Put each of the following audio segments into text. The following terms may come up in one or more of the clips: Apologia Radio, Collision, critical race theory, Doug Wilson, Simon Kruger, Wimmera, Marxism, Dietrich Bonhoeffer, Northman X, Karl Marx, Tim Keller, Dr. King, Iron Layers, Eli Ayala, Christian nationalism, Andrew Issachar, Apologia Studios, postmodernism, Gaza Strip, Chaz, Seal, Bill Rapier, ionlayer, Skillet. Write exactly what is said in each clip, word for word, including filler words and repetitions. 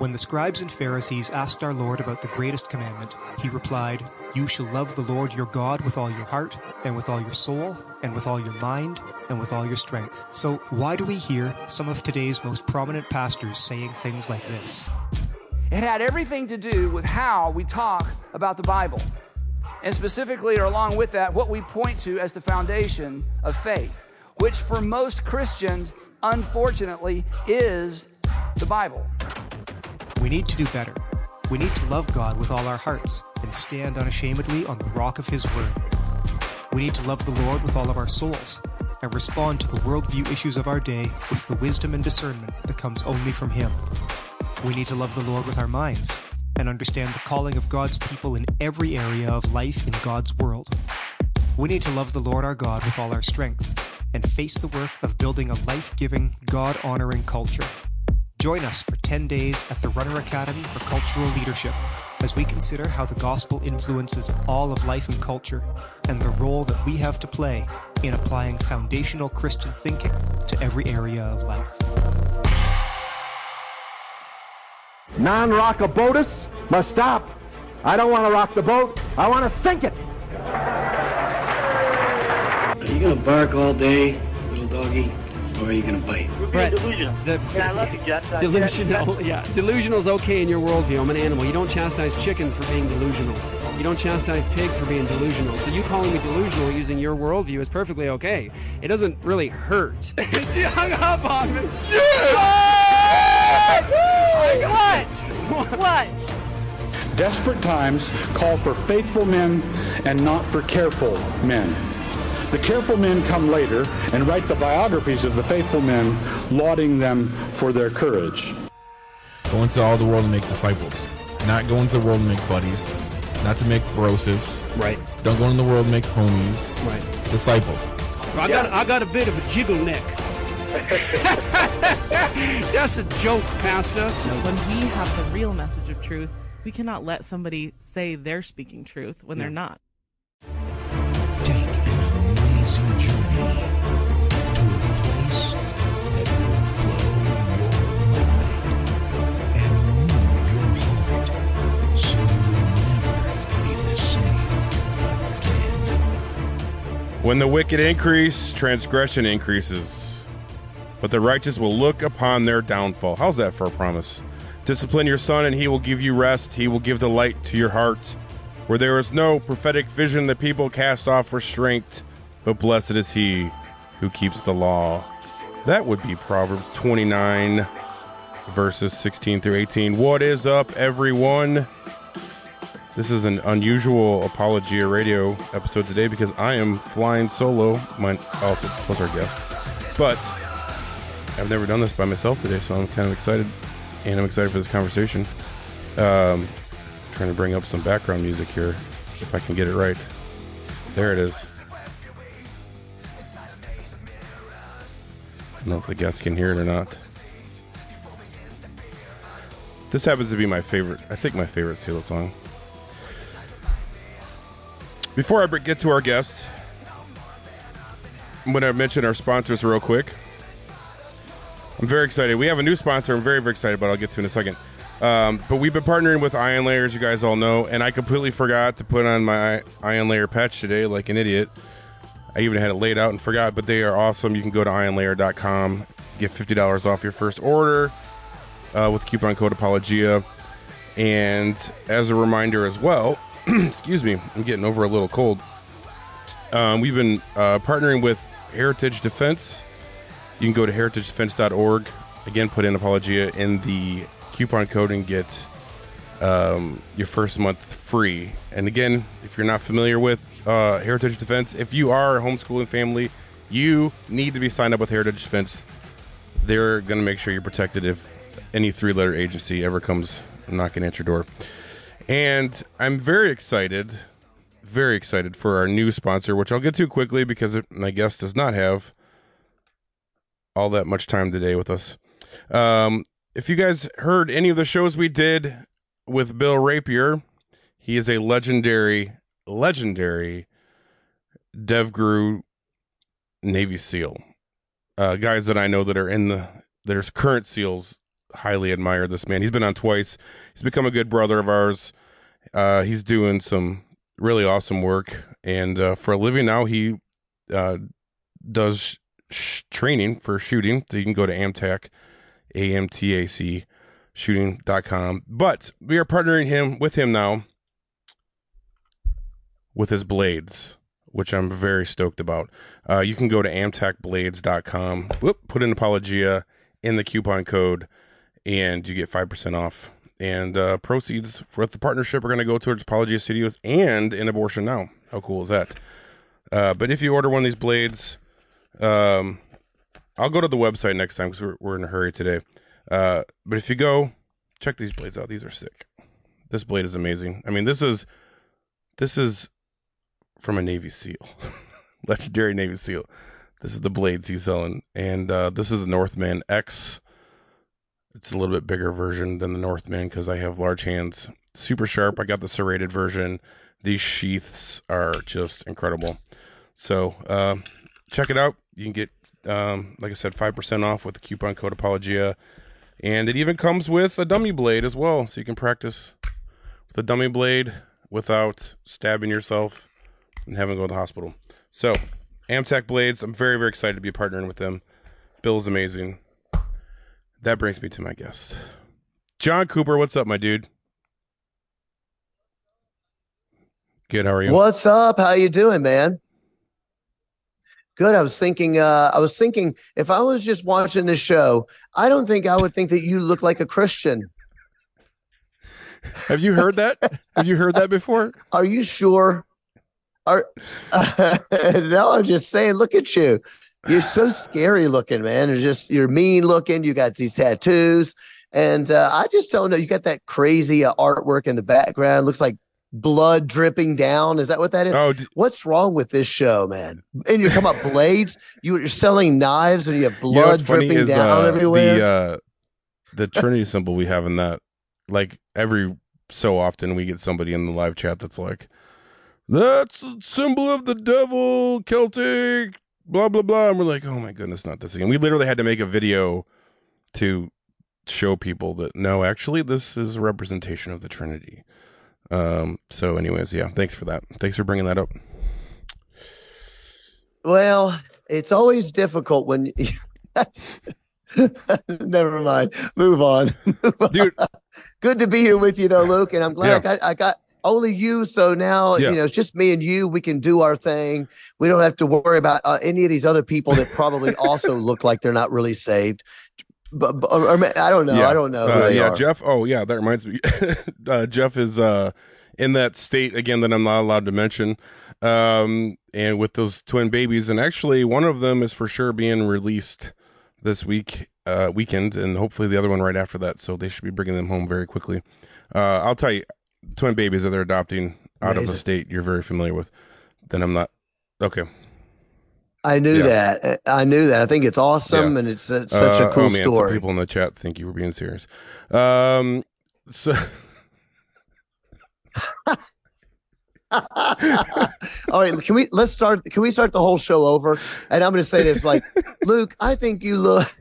When the scribes and Pharisees asked our Lord about the greatest commandment, he replied, "You shall love the Lord your God with all your heart, and with all your soul, and with all your mind, and with all your strength." So why do we hear some of today's most prominent pastors saying things like this? It had everything to do with how we talk about the Bible, and specifically, or along with that, what we point to as the foundation of faith, which for most Christians, unfortunately, is the Bible. We need to do better. We need to love God with all our hearts and stand unashamedly on the rock of His Word. We need to love the Lord with all of our souls and respond to the worldview issues of our day with the wisdom and discernment that comes only from Him. We need to love the Lord with our minds and understand the calling of God's people in every area of life in God's world. We need to love the Lord our God with all our strength and face the work of building a life-giving, God-honoring culture. Join us for ten days at the Runner Academy for Cultural Leadership as we consider how the gospel influences all of life and culture and the role that we have to play in applying foundational Christian thinking to every area of life. Non-rock-a-boatus must stop. I don't want to rock the boat. I want to sink it. Are you going to bark all day, little doggy, or are you going to bite? We're being delusional. The, yeah, I love you, Jeff. Delusional, yeah. Delusional's okay in your worldview. I'm an animal. You don't chastise chickens for being delusional. You don't chastise pigs for being delusional. So you calling me delusional using your worldview is perfectly okay. It doesn't really hurt. She hung up on me. Yes! What? What? What? Desperate times call for faithful men and not for careful men. The careful men come later and write the biographies of the faithful men, lauding them for their courage. Go into all the world and make disciples. Not go into the world and make buddies. Not to make brosives. Right. Don't go into the world and make homies. Right. Disciples. I got, I got a bit of a jiggle neck. That's a joke, Pastor. When we have the real message of truth, we cannot let somebody say they're speaking truth when yeah. they're not. When the wicked increase, transgression increases, but the righteous will look upon their downfall. How's that for a promise? Discipline your son, and he will give you rest. He will give the light to your heart. Where there is no prophetic vision, the people cast off restraint, but blessed is he who keeps the law. That would be Proverbs twenty-nine, verses sixteen through eighteen. What is up, everyone? This is an unusual Apologia Radio episode today because I am flying solo, mine also, plus our guest. But I've never done this by myself today, so I'm kind of excited, and I'm excited for this conversation. Um, trying to bring up some background music here, if I can get it right. There it is. I don't know if the guests can hear it or not. This happens to be my favorite, I think my favorite Skillet song. Before I get to our guest, I'm going to mention our sponsors real quick. I'm very excited. We have a new sponsor I'm very, very excited about. I'll get to in a second. Um, but we've been partnering with Iron Layers, you guys all know, and I completely forgot to put on my Iron Layer patch today like an idiot. I even had it laid out and forgot, but they are awesome. You can go to iron layer dot com, get fifty dollars off your first order uh, with coupon code Apologia. And as a reminder as well, excuse me, I'm getting over a little cold. Um, we've been uh, partnering with Heritage Defense. You can go to heritage defense dot org. Again, put in Apologia in the coupon code and get um, your first month free. And again, if you're not familiar with uh, Heritage Defense, if you are a homeschooling family, you need to be signed up with Heritage Defense. They're going to make sure you're protected if any three-letter agency ever comes knocking at your door. And I'm very excited, very excited for our new sponsor, which I'll get to quickly because my guest does not have all that much time today with us. Um, if you guys heard any of the shows we did with Bill Rapier, he is a legendary, legendary DevGRU Navy SEAL. Uh, guys that I know that are in the, there's current SEALs highly admire this man. He's been on twice. He's become a good brother of ours. Uh, he's doing some really awesome work. And uh, for a living now, he uh, does sh- training for shooting. So you can go to AMTAC, A M T A C shooting dot com. But we are partnering him with him now with his blades, which I'm very stoked about. Uh, you can go to amtac blades dot com, whoop, put in Apologia in the coupon code, and you get five percent off. And uh, proceeds for the partnership are going to go towards Apologia Studios and an abortion now. How cool is that? Uh, but if you order one of these blades, um, I'll go to the website next time because we're, we're in a hurry today. Uh, but if you go, check these blades out. These are sick. This blade is amazing. I mean, this is this is from a Navy SEAL, legendary Navy SEAL. This is the blades he's selling, and uh, this is the Northman X. It's a little bit bigger version than the Northman because I have large hands. Super sharp. I got the serrated version. These sheaths are just incredible. So uh, check it out. You can get, um, like I said, five percent off with the coupon code Apologia. And it even comes with a dummy blade as well. So you can practice with a dummy blade without stabbing yourself and having to go to the hospital. So AMTAC Blades, I'm very, very excited to be partnering with them. Bill's amazing. That brings me to my guest, John Cooper. What's up, my dude? Good. How are you? What's up? How you doing, man? Good. I was thinking, uh, I was thinking if I was just watching this show, I don't think I would think that you look like a Christian. Have you heard that? Have you heard that before? Are you sure? Are, uh, no, I'm just saying, look at you. You're so scary looking, man. You're just, you're mean looking. You got these tattoos. And uh, I just don't know. You got that crazy uh, artwork in the background. Looks like blood dripping down. Is that what that is? Oh, d- What's wrong with this show, man? And you're talking about blades. You, you're selling knives and you have blood you know what's dripping funny is, down uh, everywhere. The, uh, the Trinity symbol we have in that, like every so often we get somebody in the live chat that's like, that's a symbol of the devil, Celtic, blah, blah, blah. And we're like, oh my goodness, not this again. We literally had to make a video to show people that, no, actually, this is a representation of the Trinity. Um, so anyways, yeah, thanks for that. Thanks for bringing that up. Well, it's always difficult when... Never mind. Move on. Move on. Dude. Good to be here with you, though, Luke. And I'm glad yeah. I got... I got only you. So now, yeah. you know, it's just me and you. We can do our thing. We don't have to worry about uh, any of these other people that probably also look like they're not really saved. But, but or, or, I don't know. Yeah. I don't know. Uh, yeah, are. Jeff. Oh, yeah. That reminds me. uh, Jeff is uh, in that state again that I'm not allowed to mention. Um, and with those twin babies. And actually, one of them is for sure being released this week, uh, weekend, and hopefully the other one right after that. So they should be bringing them home very quickly. Uh, I'll tell you. Twin babies that they're adopting out Amazing. Of a state you're very familiar with, then I'm not. Okay. I knew yeah. that. I knew that. I think it's awesome. Yeah. And it's a, such uh, a cool oh, man, story. Some people in the chat think you were being serious. Um, so. All right. Can we, let's start. Can we start the whole show over? And I'm going to say this, like, Luke, I think you look.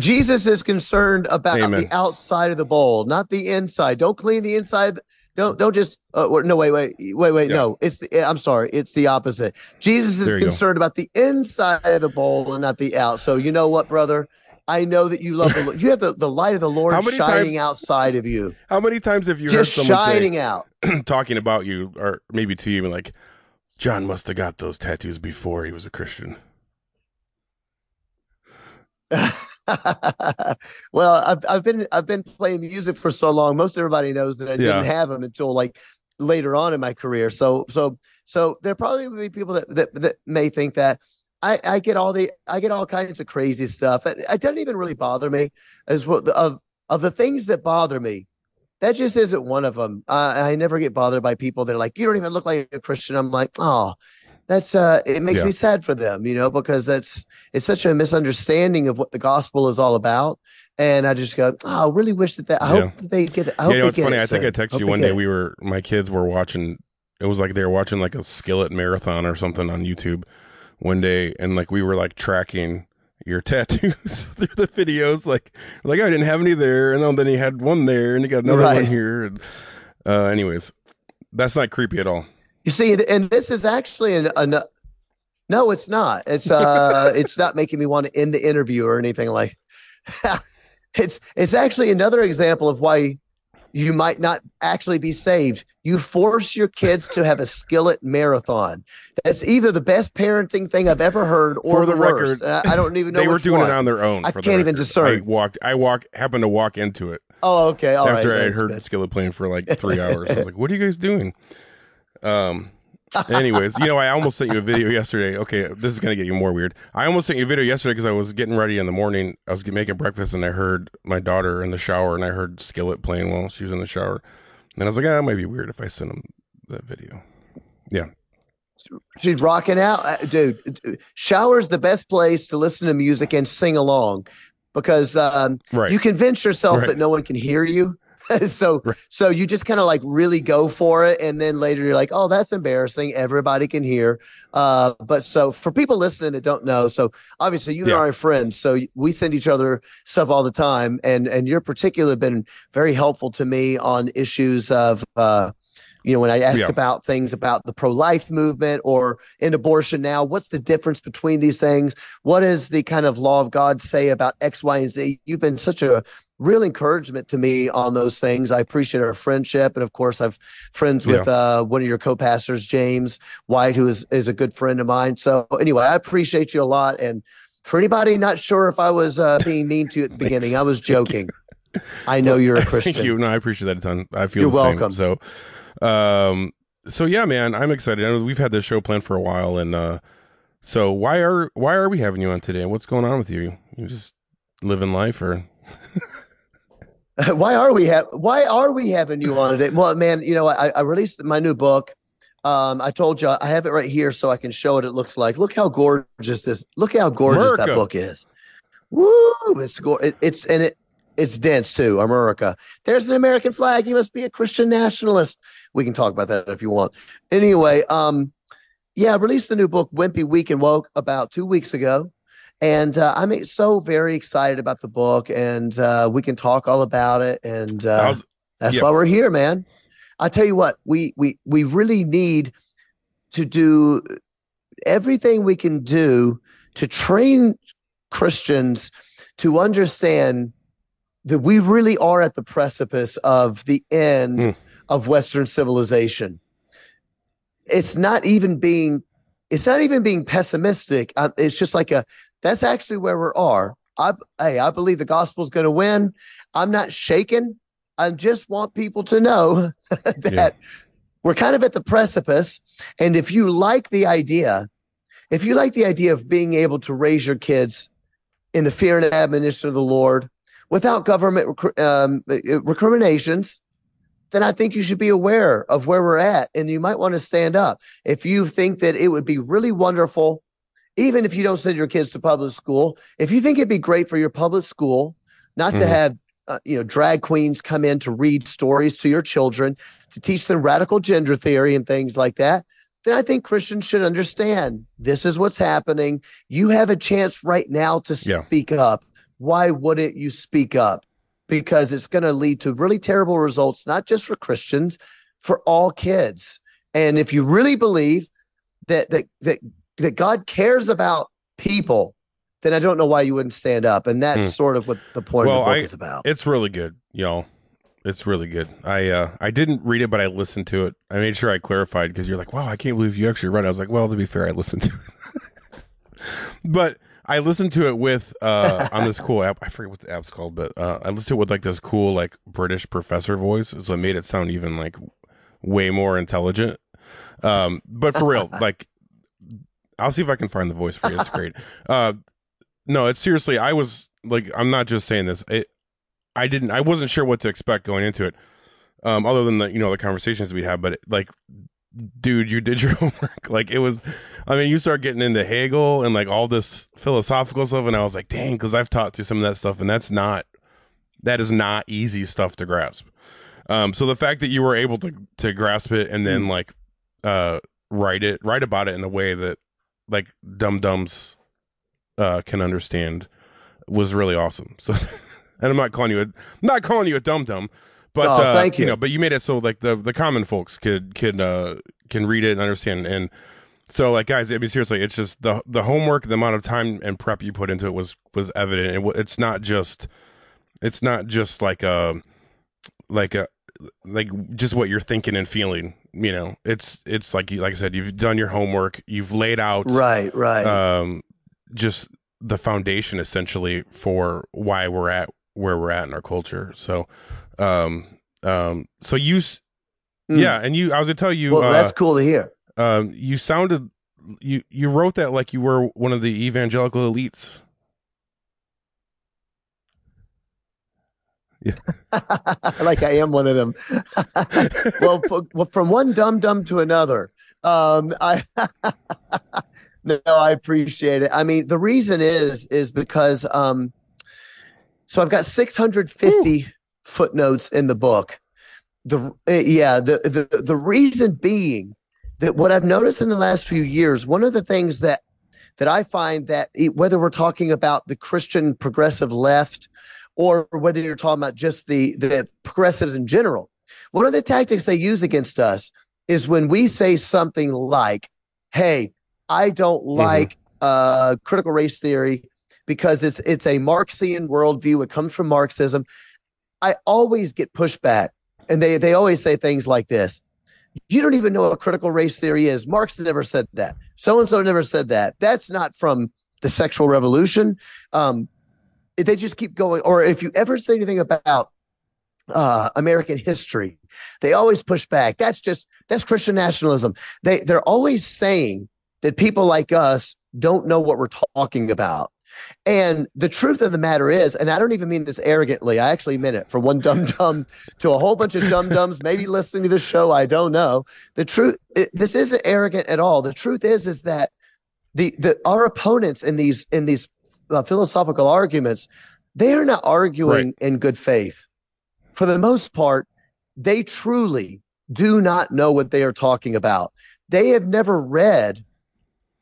Jesus is concerned about Amen. The outside of the bowl, not the inside. Don't clean the inside. Don't don't just uh, no wait wait wait wait yeah. no. It's the, I'm sorry. It's the opposite. Jesus is concerned go. About the inside of the bowl and not the out. So you know what, brother? I know that you love the you have the, the light of the Lord shining times, outside of you. How many times have you just heard someone shining say, out talking about you or maybe to you and like John must have got those tattoos before he was a Christian? Well, I've, I've been I've been playing music for so long. Most everybody knows that I yeah. didn't have them until like later on in my career. So so so there probably will be people that, that that may think that I I get all the I get all kinds of crazy stuff. It, it doesn't even really bother me. As well, of of the things that bother me, that just isn't one of them. Uh, I never get bothered by people that are like, you don't even look like a Christian. I'm like, oh. That's uh, it makes yeah. me sad for them, you know, because that's it's such a misunderstanding of what the gospel is all about. And I just go, oh, I really wish that that I yeah. hope that they get. It. I hope yeah, you know, it's funny. It I think I texted you one day. It. We were my kids were watching. It was like they were watching like a Skillet marathon or something on YouTube one day, and like we were like tracking your tattoos through the videos. Like, like oh, I didn't have any there. And then he had one there and he got another right. one here. And, uh, anyways, that's not creepy at all. You see, and this is actually an, an no, it's not. It's uh, it's not making me want to end the interview or anything like that. It's, it's actually another example of why you might not actually be saved. You force your kids to have a Skillet marathon. That's either the best parenting thing I've ever heard or for the, the record, worst. I, I don't even know. They were doing one. It on their own. I for can't even discern. I walked, I walked, happened to walk into it. Oh, okay. All After right, I had heard good. Skillet playing for like three hours. I was like, what are you guys doing? Um, anyways, you know, I almost sent you a video yesterday. Okay, this is going to get you more weird. I almost sent you a video yesterday because I was getting ready in the morning. I was making breakfast and I heard my daughter in the shower and I heard Skillet playing while she was in the shower. And I was like, ah, it might be weird if I sent him that video. Yeah. She's rocking out. Dude, shower's the best place to listen to music and sing along because um, right. you convince yourself right. that no one can hear you. so right. so you just kind of like really go for it, and then later you're like, oh, that's embarrassing, everybody can hear. Uh but so for people listening that don't know, so obviously you yeah. and I are friends, so we send each other stuff all the time, and and you're particularly been very helpful to me on issues of uh you know, when I ask yeah. about things about the pro-life movement or in abortion now, what's the difference between these things? What does the kind of law of God say about X, Y, and Z? You've been such a real encouragement to me on those things. I appreciate our friendship. And of course, I've friends with yeah. uh, one of your co-pastors, James White, who is, is a good friend of mine. So anyway, I appreciate you a lot. And for anybody not sure if I was uh, being mean to you at the beginning, I was joking. I know well, you're a Christian. Thank you. No, I appreciate that a ton. I feel you're the welcome. Same. So. Um, so yeah, man, I'm excited. I know we've had this show planned for a while, and uh, so why are why are we having you on today? What's going on with you? You just living life, or why are we ha- why are we having you on today? Well, man, you know, I, I released my new book. Um, I told you I have it right here, so I can show it. It looks like look how gorgeous this look how gorgeous America. That book is. Woo! It's go- it, it's and it. It's dense too, America. There's an American flag. You must be a Christian nationalist. We can talk about that if you want. Anyway, um, yeah, I released the new book, Wimpy Weak and Woke, about two weeks ago. And uh, I'm so very excited about the book, and uh, we can talk all about it. And uh, was, that's yeah. why we're here, man. I tell you what, we we we really need to do everything we can do to train Christians to understand that we really are at the precipice of the end mm. of Western civilization. It's not even being, it's not even being pessimistic. I, it's just like a, that's actually where we are. I, hey, I believe the gospel's going to win. I'm not shaken. I just want people to know that yeah. we're kind of at the precipice. And if you like the idea, if you like the idea of being able to raise your kids in the fear and admonition of the Lord, without government um, recriminations, then I think you should be aware of where we're at, and you might want to stand up. If you think that it would be really wonderful, even if you don't send your kids to public school, if you think it'd be great for your public school not mm-hmm. to have uh, you know, drag queens come in to read stories to your children, to teach them radical gender theory and things like that, then I think Christians should understand this is what's happening. You have a chance right now to speak yeah. up. Why wouldn't you speak up? Because it's going to lead to really terrible results, not just for Christians, for all kids. And if you really believe that that that, that God cares about people, then I don't know why you wouldn't stand up. And that's mm. sort of what the point well, of the book I, is about. It's really good, y'all. It's really good. I uh, I didn't read it, but I listened to it. I made sure I clarified because you're like, wow, I can't believe you actually read it. I was like, well, to be fair, I listened to it. But I listened to it with uh, on this cool app. I forget what the app's called, but uh, I listened to it with like this cool like British professor voice, so it made it sound even like way more intelligent. Um, but for real, like I'll see if I can find the voice for you. It's great. Uh, no, it's seriously. I was like, I'm not just saying this. It, I didn't. I wasn't sure what to expect going into it, um, other than the you know the conversations we had. But it, like. Dude, you did your homework. Like it was, I mean, you start getting into Hegel and like all this philosophical stuff, and I was like, dang, because I've taught through some of that stuff, and that's not, that is not easy stuff to grasp. Um, so the fact that you were able to to grasp it and then like uh, write it, write about it in a way that like dum dums uh, can understand was really awesome. So, and I'm not calling you a, I'm not calling you a dum dum, but oh, uh, thank you. you know, but you made it so like the the common folks could could uh, can read it and understand. And so, like, guys, I mean, seriously, it's just the the homework, the amount of time and prep you put into it was was evident. It, it's not just it's not just like a like a like just what you're thinking and feeling. You know, it's it's like like I said, you've done your homework, you've laid out right, right, um, just the foundation essentially for why we're at where we're at in our culture. So, um, um, so you, mm. yeah, and you, I was gonna tell you, well, uh, that's cool to hear. Um, you sounded, you, you wrote that like you were one of the evangelical elites. Yeah. Like I am one of them. Well, for, well, from one dum-dum to another, um, I, no, I appreciate it. I mean, the reason is, is because, um, so I've got six hundred fifty Ooh. footnotes in the book. The, uh, yeah, the, the, the reason being, that what I've noticed in the last few years, one of the things that that I find that it, whether we're talking about the Christian progressive left or whether you're talking about just the, the progressives in general, one of the tactics they use against us is when we say something like, hey, I don't like mm-hmm. uh, critical race theory because it's it's a Marxian worldview. It comes from Marxism. I always get pushback, and they they always say things like this. You don't even know what critical race theory is. Marx never said that. So-and-so never said that. That's not from the sexual revolution. Um, they just keep going. Or if you ever say anything about uh, American history, they always push back. That's just, that's Christian nationalism. They, they're always saying that people like us don't know what we're talking about. And the truth of the matter is, and I don't even mean this arrogantly, I actually meant it from one dum-dum to a whole bunch of dum-dums, maybe listening to this show, I don't know. The truth, it, this isn't arrogant at all. The truth is, is that the, the our opponents in these, in these uh, philosophical arguments, they are not arguing right. in good faith. For the most part, they truly do not know what they are talking about. They have never read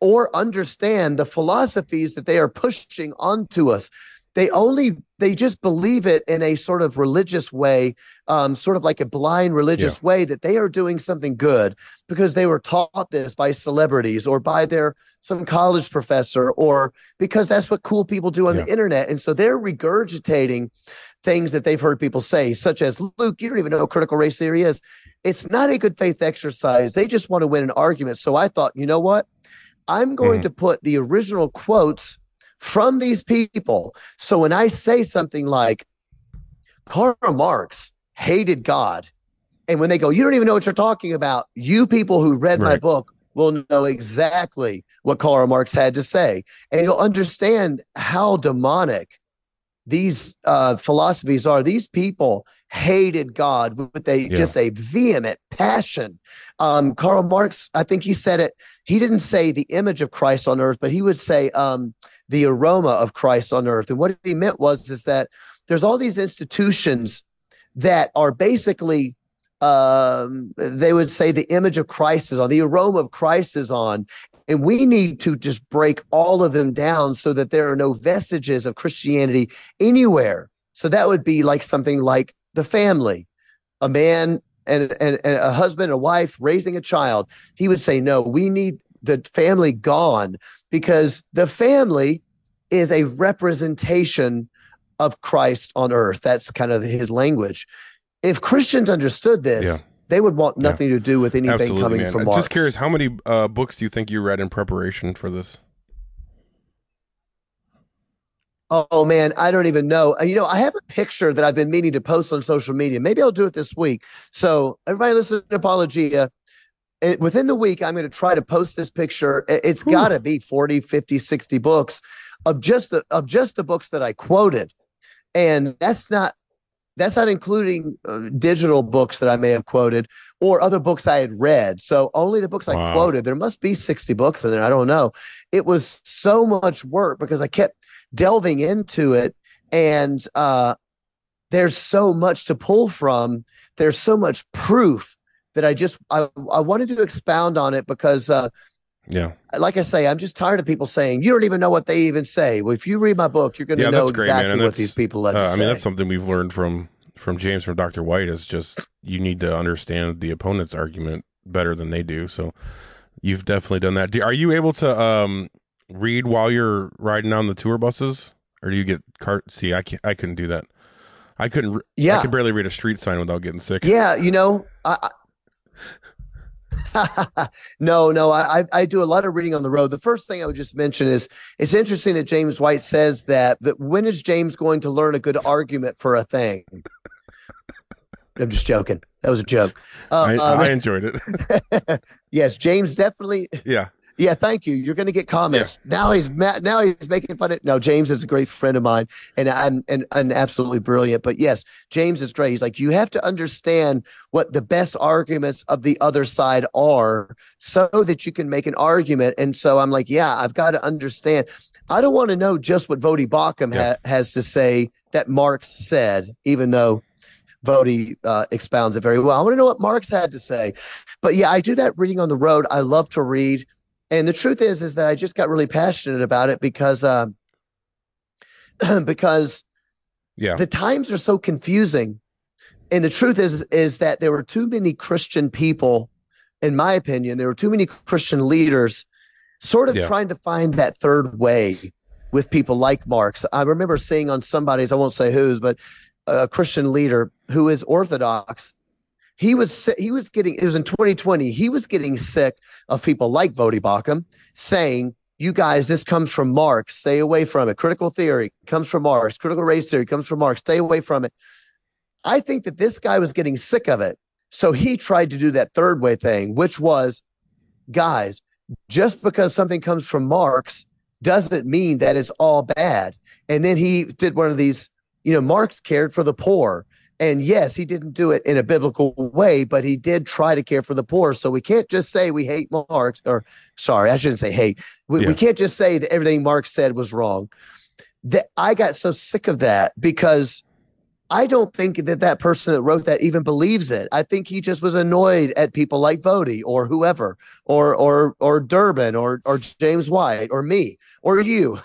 or understand the philosophies that they are pushing onto us. They only, they just believe it in a sort of religious way, um, sort of like a blind religious yeah. way that they are doing something good because they were taught this by celebrities or by their, some college professor, or because that's what cool people do on yeah. the internet. And so they're regurgitating things that they've heard people say, such as, Luke, you don't even know what critical race theory is. It's not a good faith exercise. They just want to win an argument. So I thought, you know what? I'm going mm-hmm. to put the original quotes from these people. So when I say something like, Karl Marx hated God, and when they go, you don't even know what you're talking about, you people who read right. my book will know exactly what Karl Marx had to say. And you'll understand how demonic these uh, philosophies are. These people hated God with a, yeah. just a vehement passion. Um, Karl Marx, I think he said it, he didn't say the image of Christ on earth, but he would say um, the aroma of Christ on earth. And what he meant was is that there's all these institutions that are basically, um, they would say the image of Christ is on, the aroma of Christ is on. And we need to just break all of them down so that there are no vestiges of Christianity anywhere. So that would be like something like the family, a man and, and, and a husband, a wife raising a child. He would say, no, we need the family gone because the family is a representation of Christ on earth. That's kind of his language. If Christians understood this, yeah. they would want nothing yeah. to do with anything Absolutely, coming man. from Marx. I'm just curious, how many uh, books do you think you read in preparation for this? Oh, man, I don't even know. You know, I have a picture that I've been meaning to post on social media. Maybe I'll do it this week. So everybody listen to Apologia. It, within the week, I'm going to try to post this picture. It's got to be forty, fifty, sixty books of just the of just the books that I quoted. And that's not. That's not including uh, digital books that I may have quoted or other books I had read. So only the books I wow. quoted. There must be sixty books in there. I don't know. It was so much work because I kept delving into it. And uh, there's so much to pull from. There's so much proof that I just I, I wanted to expound on it because uh, Yeah. Like I say, I'm just tired of people saying, you don't even know what they even say. Well, if you read my book, you're going to yeah, know great, exactly what these people have uh, to I say. I mean, that's something we've learned from from James, from Doctor White, is just you need to understand the opponent's argument better than they do. So you've definitely done that. Do, are you able to um, read while you're riding on the tour buses? Or do you get cart? See, I can't, I couldn't do that. I couldn't. Yeah. I could barely read a street sign without getting sick. Yeah. You know, I, I no, no, I, I do a lot of reading on the road. The first thing I would just mention is it's interesting that James White says that, that when is James going to learn a good argument for a thing? I'm just joking. That was a joke. Uh, I, um, I enjoyed it. Yes. James definitely. Yeah. Yeah, thank you. You're going to get comments. Yeah. Now he's ma- now he's making fun of. No, James is a great friend of mine, and I'm and, and absolutely brilliant. But yes, James is great. He's like, you have to understand what the best arguments of the other side are, so that you can make an argument. And so I'm like, yeah, I've got to understand. I don't want to know just what Voddie Baucham yeah. ha- has to say that Marx said, even though Voddie uh, expounds it very well. I want to know what Marx had to say. But yeah, I do that reading on the road. I love to read. And the truth is, is that I just got really passionate about it because, uh, because yeah. the times are so confusing. And the truth is, is that there were too many Christian people, in my opinion, there were too many Christian leaders sort of yeah. trying to find that third way with people like Marx. I remember seeing on somebody's, I won't say whose, but a Christian leader who is Orthodox. He was he was getting, it was in twenty twenty, he was getting sick of people like Voddie Baucham saying, you guys, this comes from Marx, stay away from it. Critical theory comes from Marx. Critical race theory comes from Marx, stay away from it. I think that this guy was getting sick of it. So he tried to do that third way thing, which was, guys, just because something comes from Marx doesn't mean that it's all bad. And then he did one of these, you know, Marx cared for the poor. And yes, he didn't do it in a biblical way, but he did try to care for the poor. So we can't just say we hate Marx, or sorry, I shouldn't say hate. We, yeah. we can't just say that everything Marx said was wrong. That I got so sick of that because I don't think that that person that wrote that even believes it. I think he just was annoyed at people like Voddie or whoever, or or or Durbin or or James White or me or you.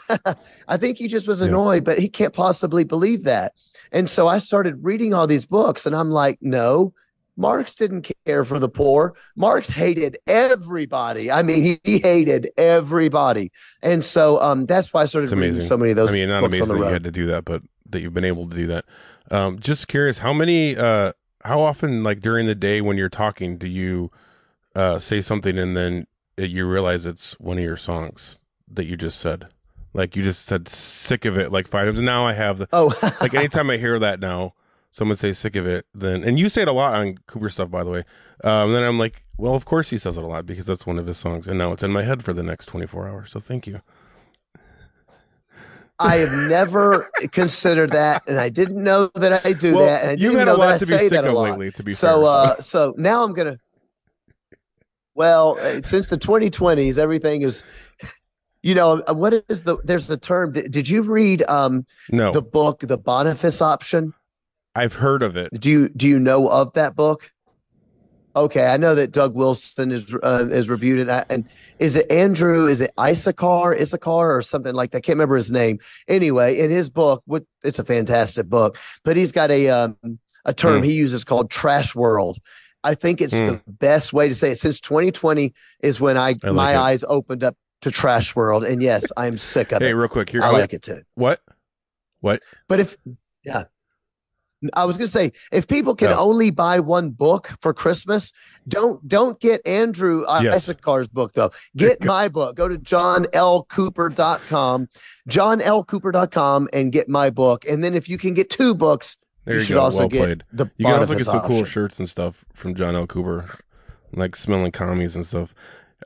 I think he just was annoyed, yeah. but he can't possibly believe that. And so I started reading all these books, and I'm like, no, Marx didn't care for the poor. Marx hated everybody. I mean, he, he hated everybody. And so um, that's why I started reading so many of those books on the road. I mean, not amazing that you had to do that, but that you've been able to do that. Um, just curious, how many, uh, how often, like during the day when you're talking, do you uh, say something and then you realize it's one of your songs that you just said? Like you just said, sick of it. Like five times. Now I have the oh, like anytime I hear that now, someone say sick of it. Then and you say it a lot on Cooper stuff, by the way. Um, then I'm like, well, of course he says it a lot because that's one of his songs, and now it's in my head for the next twenty-four hours. So thank you. I have never considered that, and I didn't know that I do well, that. And I you've had a lot to be sick of lately, to be so, fair. Uh, so so now I'm gonna. Well, since the twenty twenties, everything is. You know, what is the, there's the term, did, did you read um no. the book, The Boniface Option? I've heard of it. Do you, do you know of that book? Okay. I know that Doug Wilson is, uh, is reviewed it. And is it Andrew, is it Issachar, Issachar or something like that? I can't remember his name. Anyway, in his book, what it's a fantastic book, but he's got a, um, a term mm. he uses called Trash World. I think it's mm. the best way to say it. Since twenty twenty is when I, I like my it. eyes opened up to Trash World, and yes, I'm sick of hey, it. Hey, real quick, here I like it too. What? What? But if yeah, I was gonna say if people can no. only buy one book for Christmas, don't don't get Andrew uh, yes. Issachar's book though. Get my book. Go to john l cooper dot com, john l cooper dot com, and get my book. And then if you can get two books, there you, you should go. also well get played. the. You can also get some option. cool shirts and stuff from John L. Cooper, like smelling commies and stuff.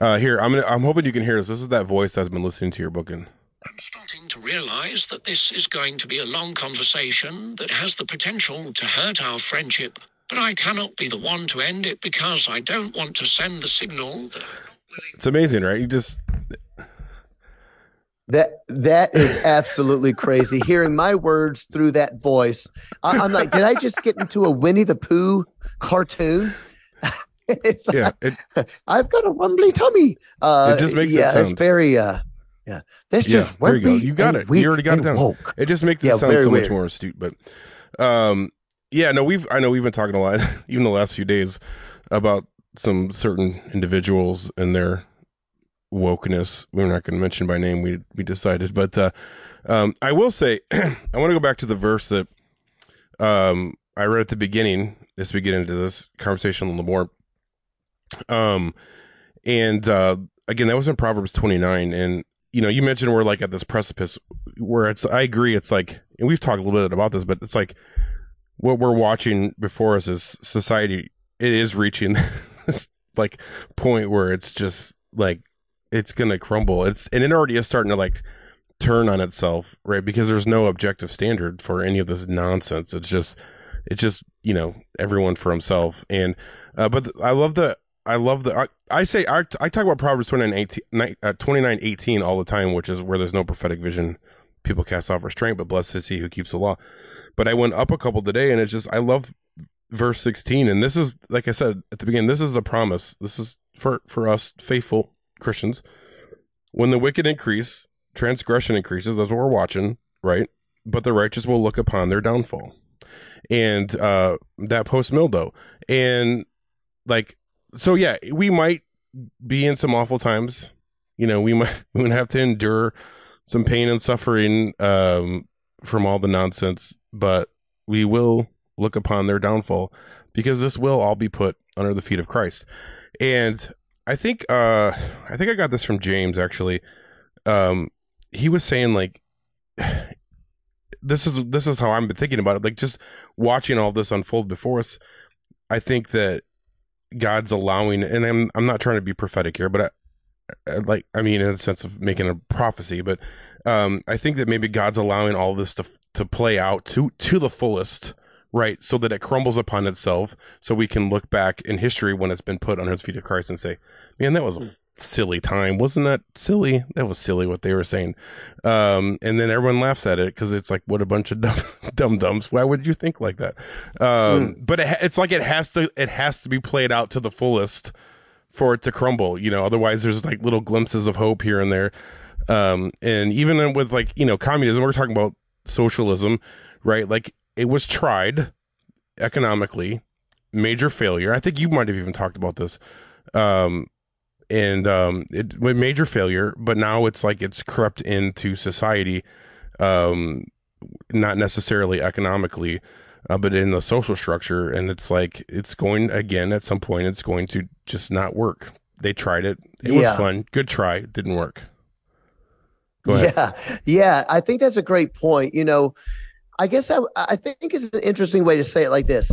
Uh, here, I'm gonna, I'm hoping you can hear this. This is that voice that's been listening to your book in. I'm starting to realize that this is going to be a long conversation that has the potential to hurt our friendship, but I cannot be the one to end it because I don't want to send the signal that I'm not willing. It's amazing, right? You just... That that is absolutely crazy. Hearing my words through that voice, I, I'm like, did I just get into a Winnie the Pooh cartoon? It's yeah, like, it, I've got a wumbly tummy. Uh, it just makes yeah, it sound it's very. Uh, yeah, that's just yeah, there you go. You got it. You already got it down. Woke. It just makes it yeah, sound so weird. Much more astute. But um, yeah, no, we've I know we've been talking a lot, even the last few days, about some certain individuals and their wokeness. We're not going to mention by name. We we decided, but uh, um, I will say I want to go back to the verse that um, I read at the beginning as we get into this conversation a little more. Um, and uh, again, that was in Proverbs twenty-nine, and you know, you mentioned we're like at this precipice where it's, I agree. It's like, and we've talked a little bit about this, but it's like what we're watching before us is society. It is reaching this like point where it's just like, it's going to crumble. It's, and it already is starting to like turn on itself, right? Because there's no objective standard for any of this nonsense. It's just, it's just, you know, everyone for himself. And, uh, but th- I love the, I love the, I, I say, I, I talk about Proverbs twenty-nine eighteen all the time, which is where there's no prophetic vision. People cast off restraint, but blessed is he who keeps the law. But I went up a couple today, and it's just, I love verse sixteen. And this is, like I said at the beginning, this is a promise. This is for, for us faithful Christians. When the wicked increase, transgression increases. That's what we're watching, right? But the righteous will look upon their downfall. And uh, that post-Mildo. And like, so yeah, we might be in some awful times. You know, we might we would have to endure some pain and suffering um, from all the nonsense, but we will look upon their downfall because this will all be put under the feet of Christ. And I think uh, I think I got this from James actually. Um, he was saying like, this is this is how I've been thinking about it. Like just watching all this unfold before us, I think that God's allowing, and I'm I'm not trying to be prophetic here, but I, I like I mean in the sense of making a prophecy, but um, I think that maybe God's allowing all this to to play out to to the fullest, right? So that it crumbles upon itself, so we can look back in history when it's been put under its feet of Christ and say, "Man, that was a silly time, wasn't that silly? That was silly what they were saying." Um, and then everyone laughs at it because it's like, "What a bunch of dumb dumb dumbs! Why would you think like that?" Um, mm. But it, it's like it has to it has to be played out to the fullest for it to crumble. You know, otherwise there's like little glimpses of hope here and there. Um, and even with like you know communism, we're talking about socialism, right? Like it was tried economically, major failure. I think you might have even talked about this. Um, And um, it was major failure, but now it's like it's crept into society, um, not necessarily economically, uh, but in the social structure. And it's like it's going again at some point. It's going to just not work. They tried it. It yeah. was fun. Good try. It didn't work. Go ahead. Yeah, yeah. I think that's a great point. You know, I guess I I think it's an interesting way to say it like this.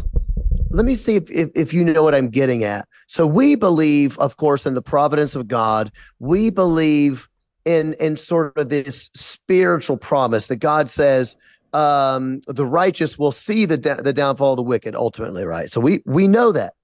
Let me see if, if if you know what I'm getting at. So we believe, of course, in the providence of God. We believe in in sort of this spiritual promise that God says um, the righteous will see the the downfall of the wicked ultimately, right? So we we know that.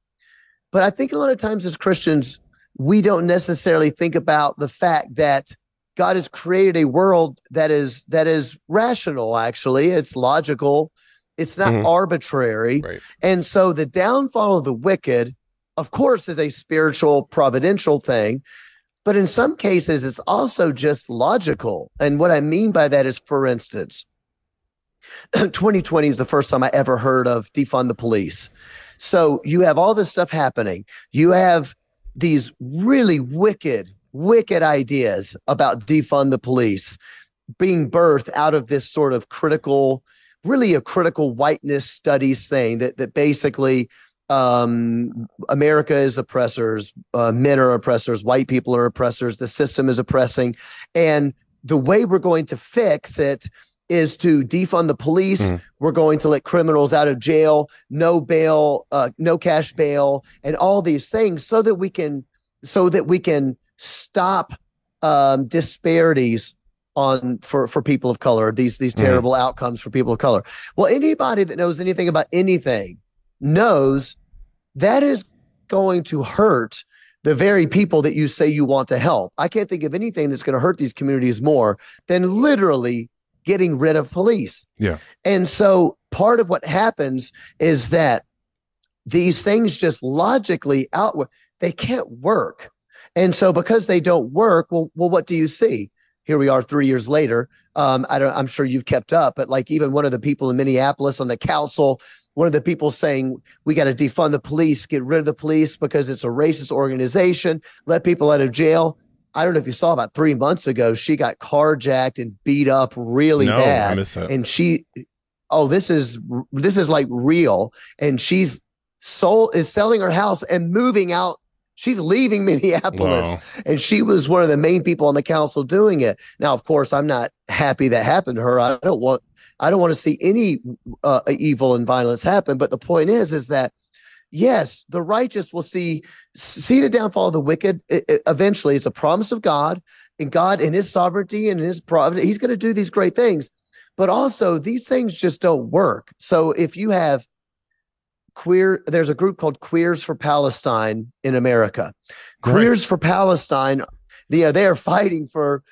But I think a lot of times as Christians, we don't necessarily think about the fact that God has created a world that is that is rational, actually. It's logical. It's not mm-hmm. arbitrary. Right. And so the downfall of the wicked, of course, is a spiritual, providential thing. But in some cases, it's also just logical. And what I mean by that is, for instance, twenty twenty is the first time I ever heard of defund the police. So you have all this stuff happening. You have these really wicked, wicked ideas about defund the police being birthed out of this sort of critical really a critical whiteness studies thing that that basically um, America is oppressors, uh, men are oppressors, white people are oppressors, the system is oppressing. And the way we're going to fix it is to defund the police. Mm. We're going to let criminals out of jail, no bail, uh, no cash bail, and all these things so that we can so that we can stop um, disparities on for, for people of color, these these terrible mm-hmm. outcomes for people of color. Well, anybody that knows anything about anything knows that is going to hurt the very people that you say you want to help. I can't think of anything that's going to hurt these communities more than literally getting rid of police. Yeah. And so part of what happens is that these things just logically outward, they can't work. And so because they don't work, well, well, what do you see? Here we are three years later. Um, I don't, I'm sure you've kept up, but like even one of the people in Minneapolis on the council, one of the people saying, we got to defund the police, get rid of the police because it's a racist organization, let people out of jail. I don't know if you saw about three months ago, she got carjacked and beat up really no, bad. I miss that. And she, oh, this is, this is like real. And she's sold, is selling her house and moving out. She's leaving Minneapolis. Wow. And she was one of the main people on the council doing it. Now, of course, I'm not happy that happened to her. I don't want, I don't want to see any uh, evil and violence happen. But the point is, is that, yes, the righteous will see see the downfall of the wicked. It, it, eventually, it's a promise of God, and God in his sovereignty and in his providence, he's going to do these great things. But also, these things just don't work. So if you have queer, there's a group called Queers for Palestine in America. Great. Queers for Palestine, they are, they are fighting for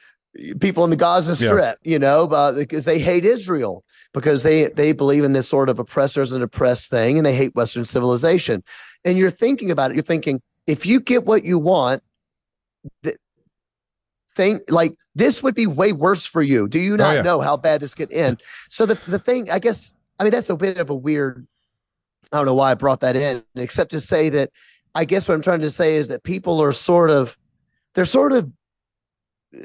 people in the Gaza Strip, yeah. you know, uh, because they hate Israel, because they, they believe in this sort of oppressors and oppressed thing, and they hate Western civilization. And you're thinking about it. You're thinking, if you get what you want, th- think like this would be way worse for you. Do you not oh, yeah. know how bad this could end? So the, the thing, I guess, I mean, that's a bit of a weird, I don't know why I brought that in, except to say that, I guess what I'm trying to say is that people are sort of, they're sort of,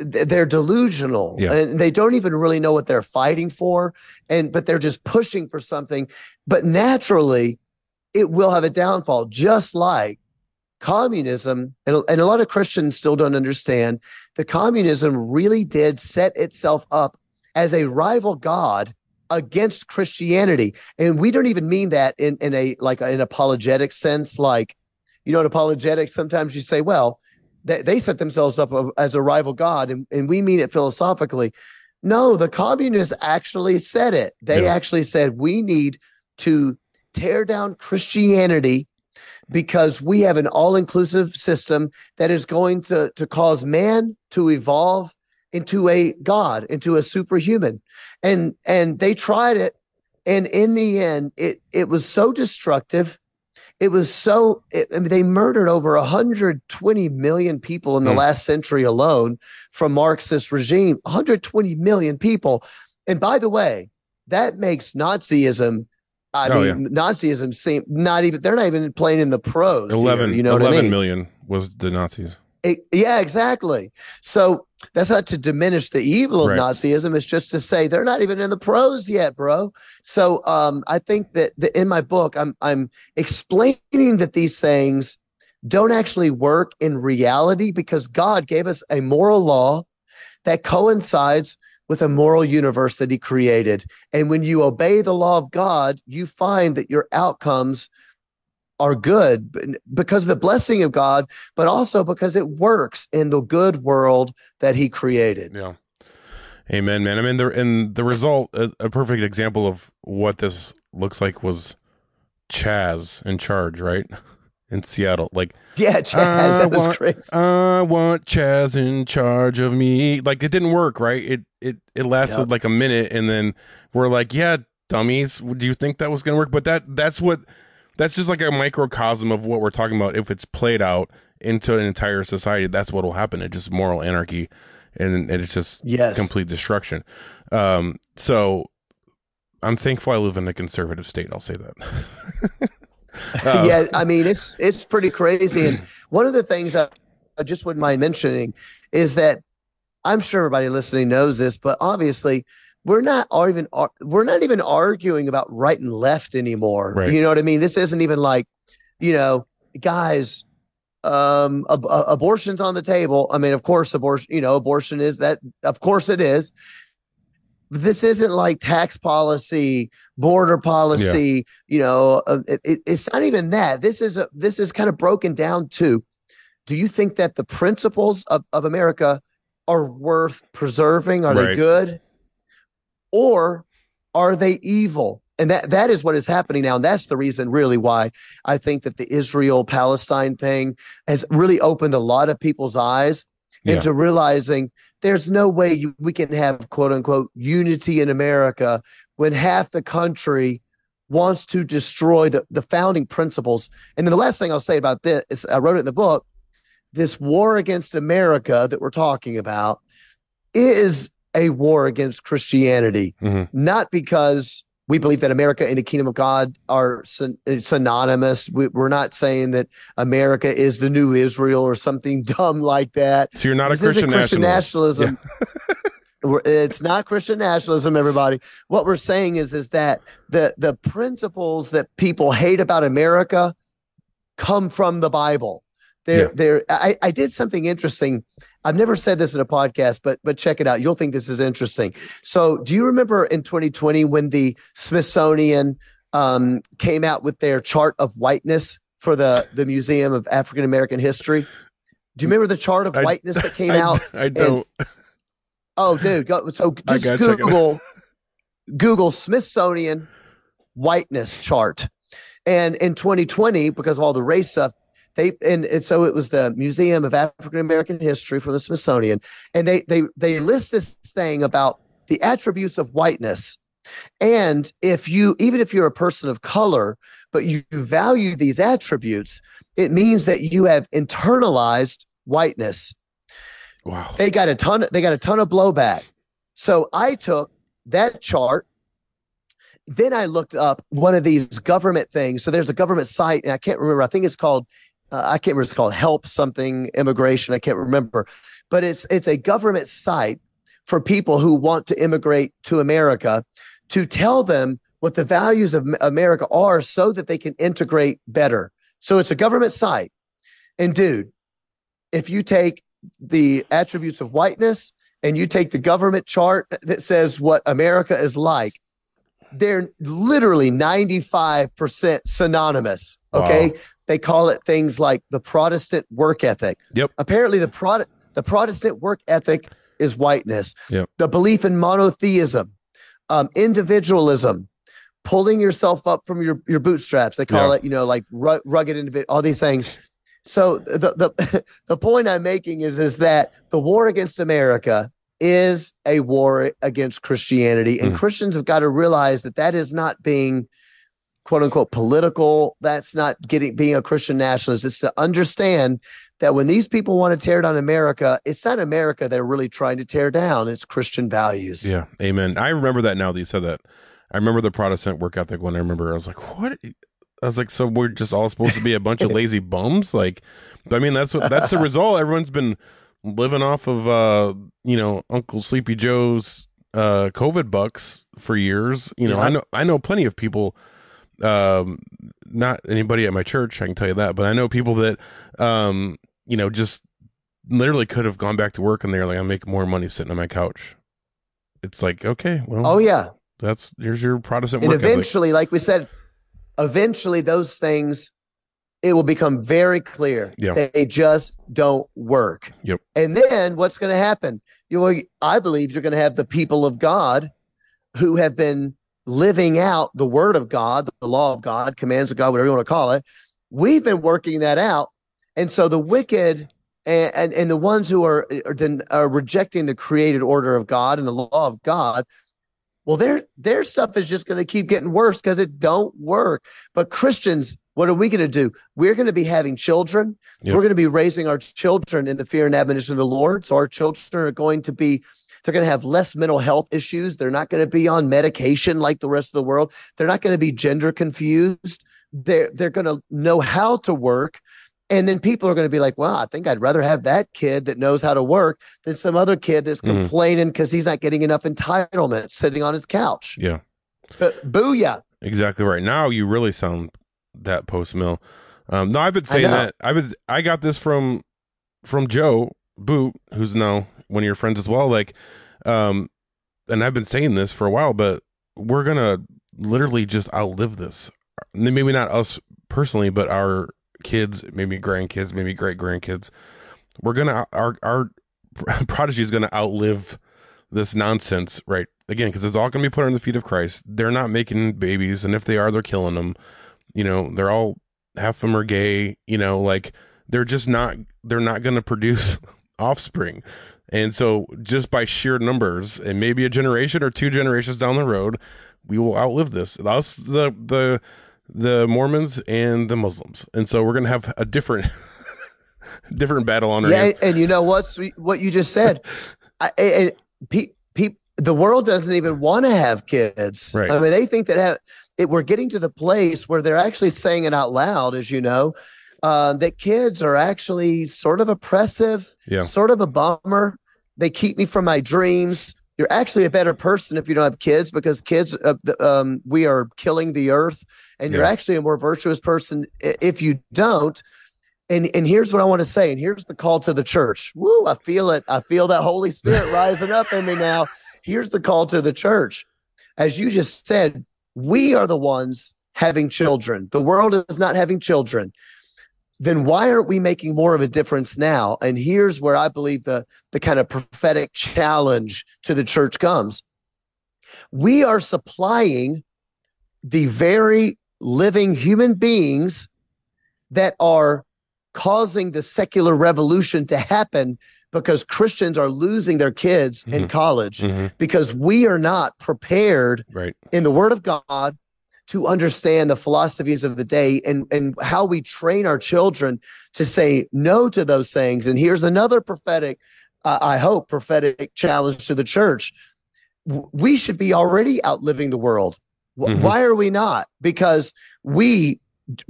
they're delusional yeah. and they don't even really know what they're fighting for. And, but they're just pushing for something, but naturally it will have a downfall, just like communism. And, and a lot of Christians still don't understand that communism really did set itself up as a rival God against Christianity. And we don't even mean that in, in a, like an apologetic sense, like, you know, an apologetic, sometimes you say, well, they set themselves up as a rival God, and, and we mean it philosophically. No, the communists actually said it. They yeah. actually said we need to tear down Christianity because we have an all-inclusive system that is going to, to cause man to evolve into a God, into a superhuman. And and they tried it, and in the end, it, it was so destructive. It was so, it, I mean, they murdered over one hundred twenty million people in the mm. last century alone from Marxist regime, one hundred twenty million people. And by the way, that makes Nazism, I oh, mean, yeah. Nazism seem not even, they're not even playing in the pros. eleven, here, you know eleven what I mean? Million was the Nazis. It, yeah, exactly. So that's not to diminish the evil of right. Nazism. It's just to say they're not even in the pros yet, bro. So um, I think that the, in my book, I'm I'm explaining that these things don't actually work in reality because God gave us a moral law that coincides with a moral universe that he created. And when you obey the law of God, you find that your outcomes are good because of the blessing of God, but also because it works in the good world that he created. Yeah. Amen, man. I mean, the, and the result, a, a perfect example of what this looks like was Chaz in charge, right? In Seattle. Like, yeah, Chaz, I that was want, crazy. I want Chaz in charge of me. Like, it didn't work, right? It, it, it lasted yep. like a minute, and then we're like, yeah, dummies, do you think that was going to work? But that, that's what... That's just like a microcosm of what we're talking about. If it's played out into an entire society, that's what will happen. It's just moral anarchy, and, and it's just yes. complete destruction. Um, so I'm thankful I live in a conservative state. I'll say that. um, yeah, I mean, it's it's pretty crazy. And one of the things I, I just wouldn't mind mentioning is that I'm sure everybody listening knows this, but obviously – We're not even we're not even arguing about right and left anymore. Right. You know what I mean? This isn't even like, you know, guys, um, ab- abortion's on the table. I mean, of course, abortion. You know, abortion is that. Of course, it is. This isn't like tax policy, border policy. Yeah. You know, it, it, it's not even that. This is a, this is kind of broken down to. Do you think that the principles of, of America are worth preserving? Are right. they good? Or are they evil? And that, that is what is happening now. And that's the reason really why I think that the Israel-Palestine thing has really opened a lot of people's eyes yeah. into realizing there's no way you, we can have, quote unquote, unity in America when half the country wants to destroy the, the founding principles. And then the last thing I'll say about this is, I wrote it in the book, this war against America that we're talking about is a war against Christianity, mm-hmm. not because we believe that America and the kingdom of God are syn- synonymous. We, we're not saying that America is the new Israel or something dumb like that. So you're not this a Christian, Christian nationalist. nationalism. Yeah. It's not Christian nationalism, everybody. What we're saying is, is that the, the principles that people hate about America come from the Bible. They're, yeah. they're, I, I did something interesting. I've never said this in a podcast, but but check it out. You'll think this is interesting. So do you remember in twenty twenty when the Smithsonian um, came out with their chart of whiteness for the, the Museum of African American History? Do you remember the chart of whiteness I, that came I, out? I, I don't. And, oh, dude. Go, so just Google, Google Smithsonian whiteness chart. And in twenty twenty, because of all the race stuff, They, and, and so it was the Museum of African American History for the Smithsonian. And they, they, they list this thing about the attributes of whiteness. And if you, even if you're a person of color, but you value these attributes, it means that you have internalized whiteness. Wow. They got a ton, they got a ton of blowback. So I took that chart. Then I looked up one of these government things. So there's a government site, and I can't remember. I think it's called Uh, I can't remember. It's called Help Something Immigration. I can't remember, but it's it's a government site for people who want to immigrate to America to tell them what the values of America are, so that they can integrate better. So it's a government site, and dude, if you take the attributes of whiteness and you take the government chart that says what America is like, they're literally ninety-five percent synonymous. Okay. Wow. They call it things like the Protestant work ethic. Yep. Apparently, the Pro- the Protestant work ethic is whiteness. Yep. The belief in monotheism, um, individualism, pulling yourself up from your, your bootstraps. They call yep. it, you know, like ru- rugged individual, all these things. So the the the point I'm making is is that the war against America is a war against Christianity, and mm. Christians have got to realize that that is not being, quote unquote, political. That's not getting being a Christian nationalist. It's to understand that when these people want to tear down America, it's not America they're really trying to tear down. It's Christian values. Yeah. Amen. I remember that now that you said that. I remember the Protestant work ethic when I remember. I was like, what? I was like, so we're just all supposed to be a bunch of lazy bums? Like, I mean, that's what, that's the result. Everyone's been living off of, uh, you know, Uncle Sleepy Joe's uh, COVID bucks for years. You know, yeah. I know, I know plenty of people. Um, not anybody at my church, I can tell you that, but I know people that, um, you know, just literally could have gone back to work and they're like, I make more money sitting on my couch. It's like, okay, well, oh yeah, that's here's your Protestant work ethic. And eventually, like we said, eventually those things, it will become very clear yeah. that they just don't work. Yep. And then what's going to happen? You will, I believe you're going to have the people of God who have been living out the word of God, the law of God, commands of God, whatever you want to call it. We've been working that out. And so the wicked and and, and the ones who are, are, are rejecting the created order of God and the law of God, well, their their stuff is just going to keep getting worse because it don't work. But Christians, what are we going to do? We're going to be having children. Yep. We're going to be raising our children in the fear and admonition of the Lord. So our children are going to be They're going to have less mental health issues. They're not going to be on medication like the rest of the world. They're not going to be gender confused. They're, they're going to know how to work. And then people are going to be like, well, I think I'd rather have that kid that knows how to work than some other kid that's mm-hmm. complaining because he's not getting enough entitlement sitting on his couch. Yeah. But booyah. Exactly right. Now you really sound that post mill. Um, no, I've been saying I that. I would, I got this from from Joe Boot, who's now one of your friends as well, like, um, and I've been saying this for a while, but we're gonna literally just outlive this. Maybe not us personally, but our kids, maybe grandkids, maybe great grandkids. We're gonna our our prodigy is gonna outlive this nonsense, right? Again, because it's all gonna be put on the feet of Christ. They're not making babies, and if they are, they're killing them. You know, they're all half of them are gay. You know, like they're just not they're not gonna produce offspring. And so just by sheer numbers, and maybe a generation or two generations down the road, we will outlive this. Us, the the the Mormons and the Muslims, and so we're gonna have a different different battle on our yeah, hands. And you know what? What you just said, I, I, pe- pe- the world doesn't even want to have kids. Right. I mean, they think that have, it, we're getting to the place where they're actually saying it out loud, as you know, uh, that kids are actually sort of oppressive, yeah. sort of a bummer. They keep me from my dreams. You're actually a better person if you don't have kids, because kids, uh, um, we are killing the earth, and you're yeah. actually a more virtuous person if you don't. And and here's what I want to say, and here's the call to the church. Woo, I feel it. I feel that Holy Spirit rising up in me now. Here's the call to the church. As you just said, we are the ones having children. The world is not having children. Then why aren't we making more of a difference now? And here's where I believe the, the kind of prophetic challenge to the church comes. We are supplying the very living human beings that are causing the secular revolution to happen, because Christians are losing their kids mm-hmm. in college mm-hmm. because we are not prepared right. in the Word of God to understand the philosophies of the day, and, and how we train our children to say no to those things. And here's another prophetic, uh, I hope, prophetic challenge to the church. We should be already outliving the world. Mm-hmm. Why are we not? Because we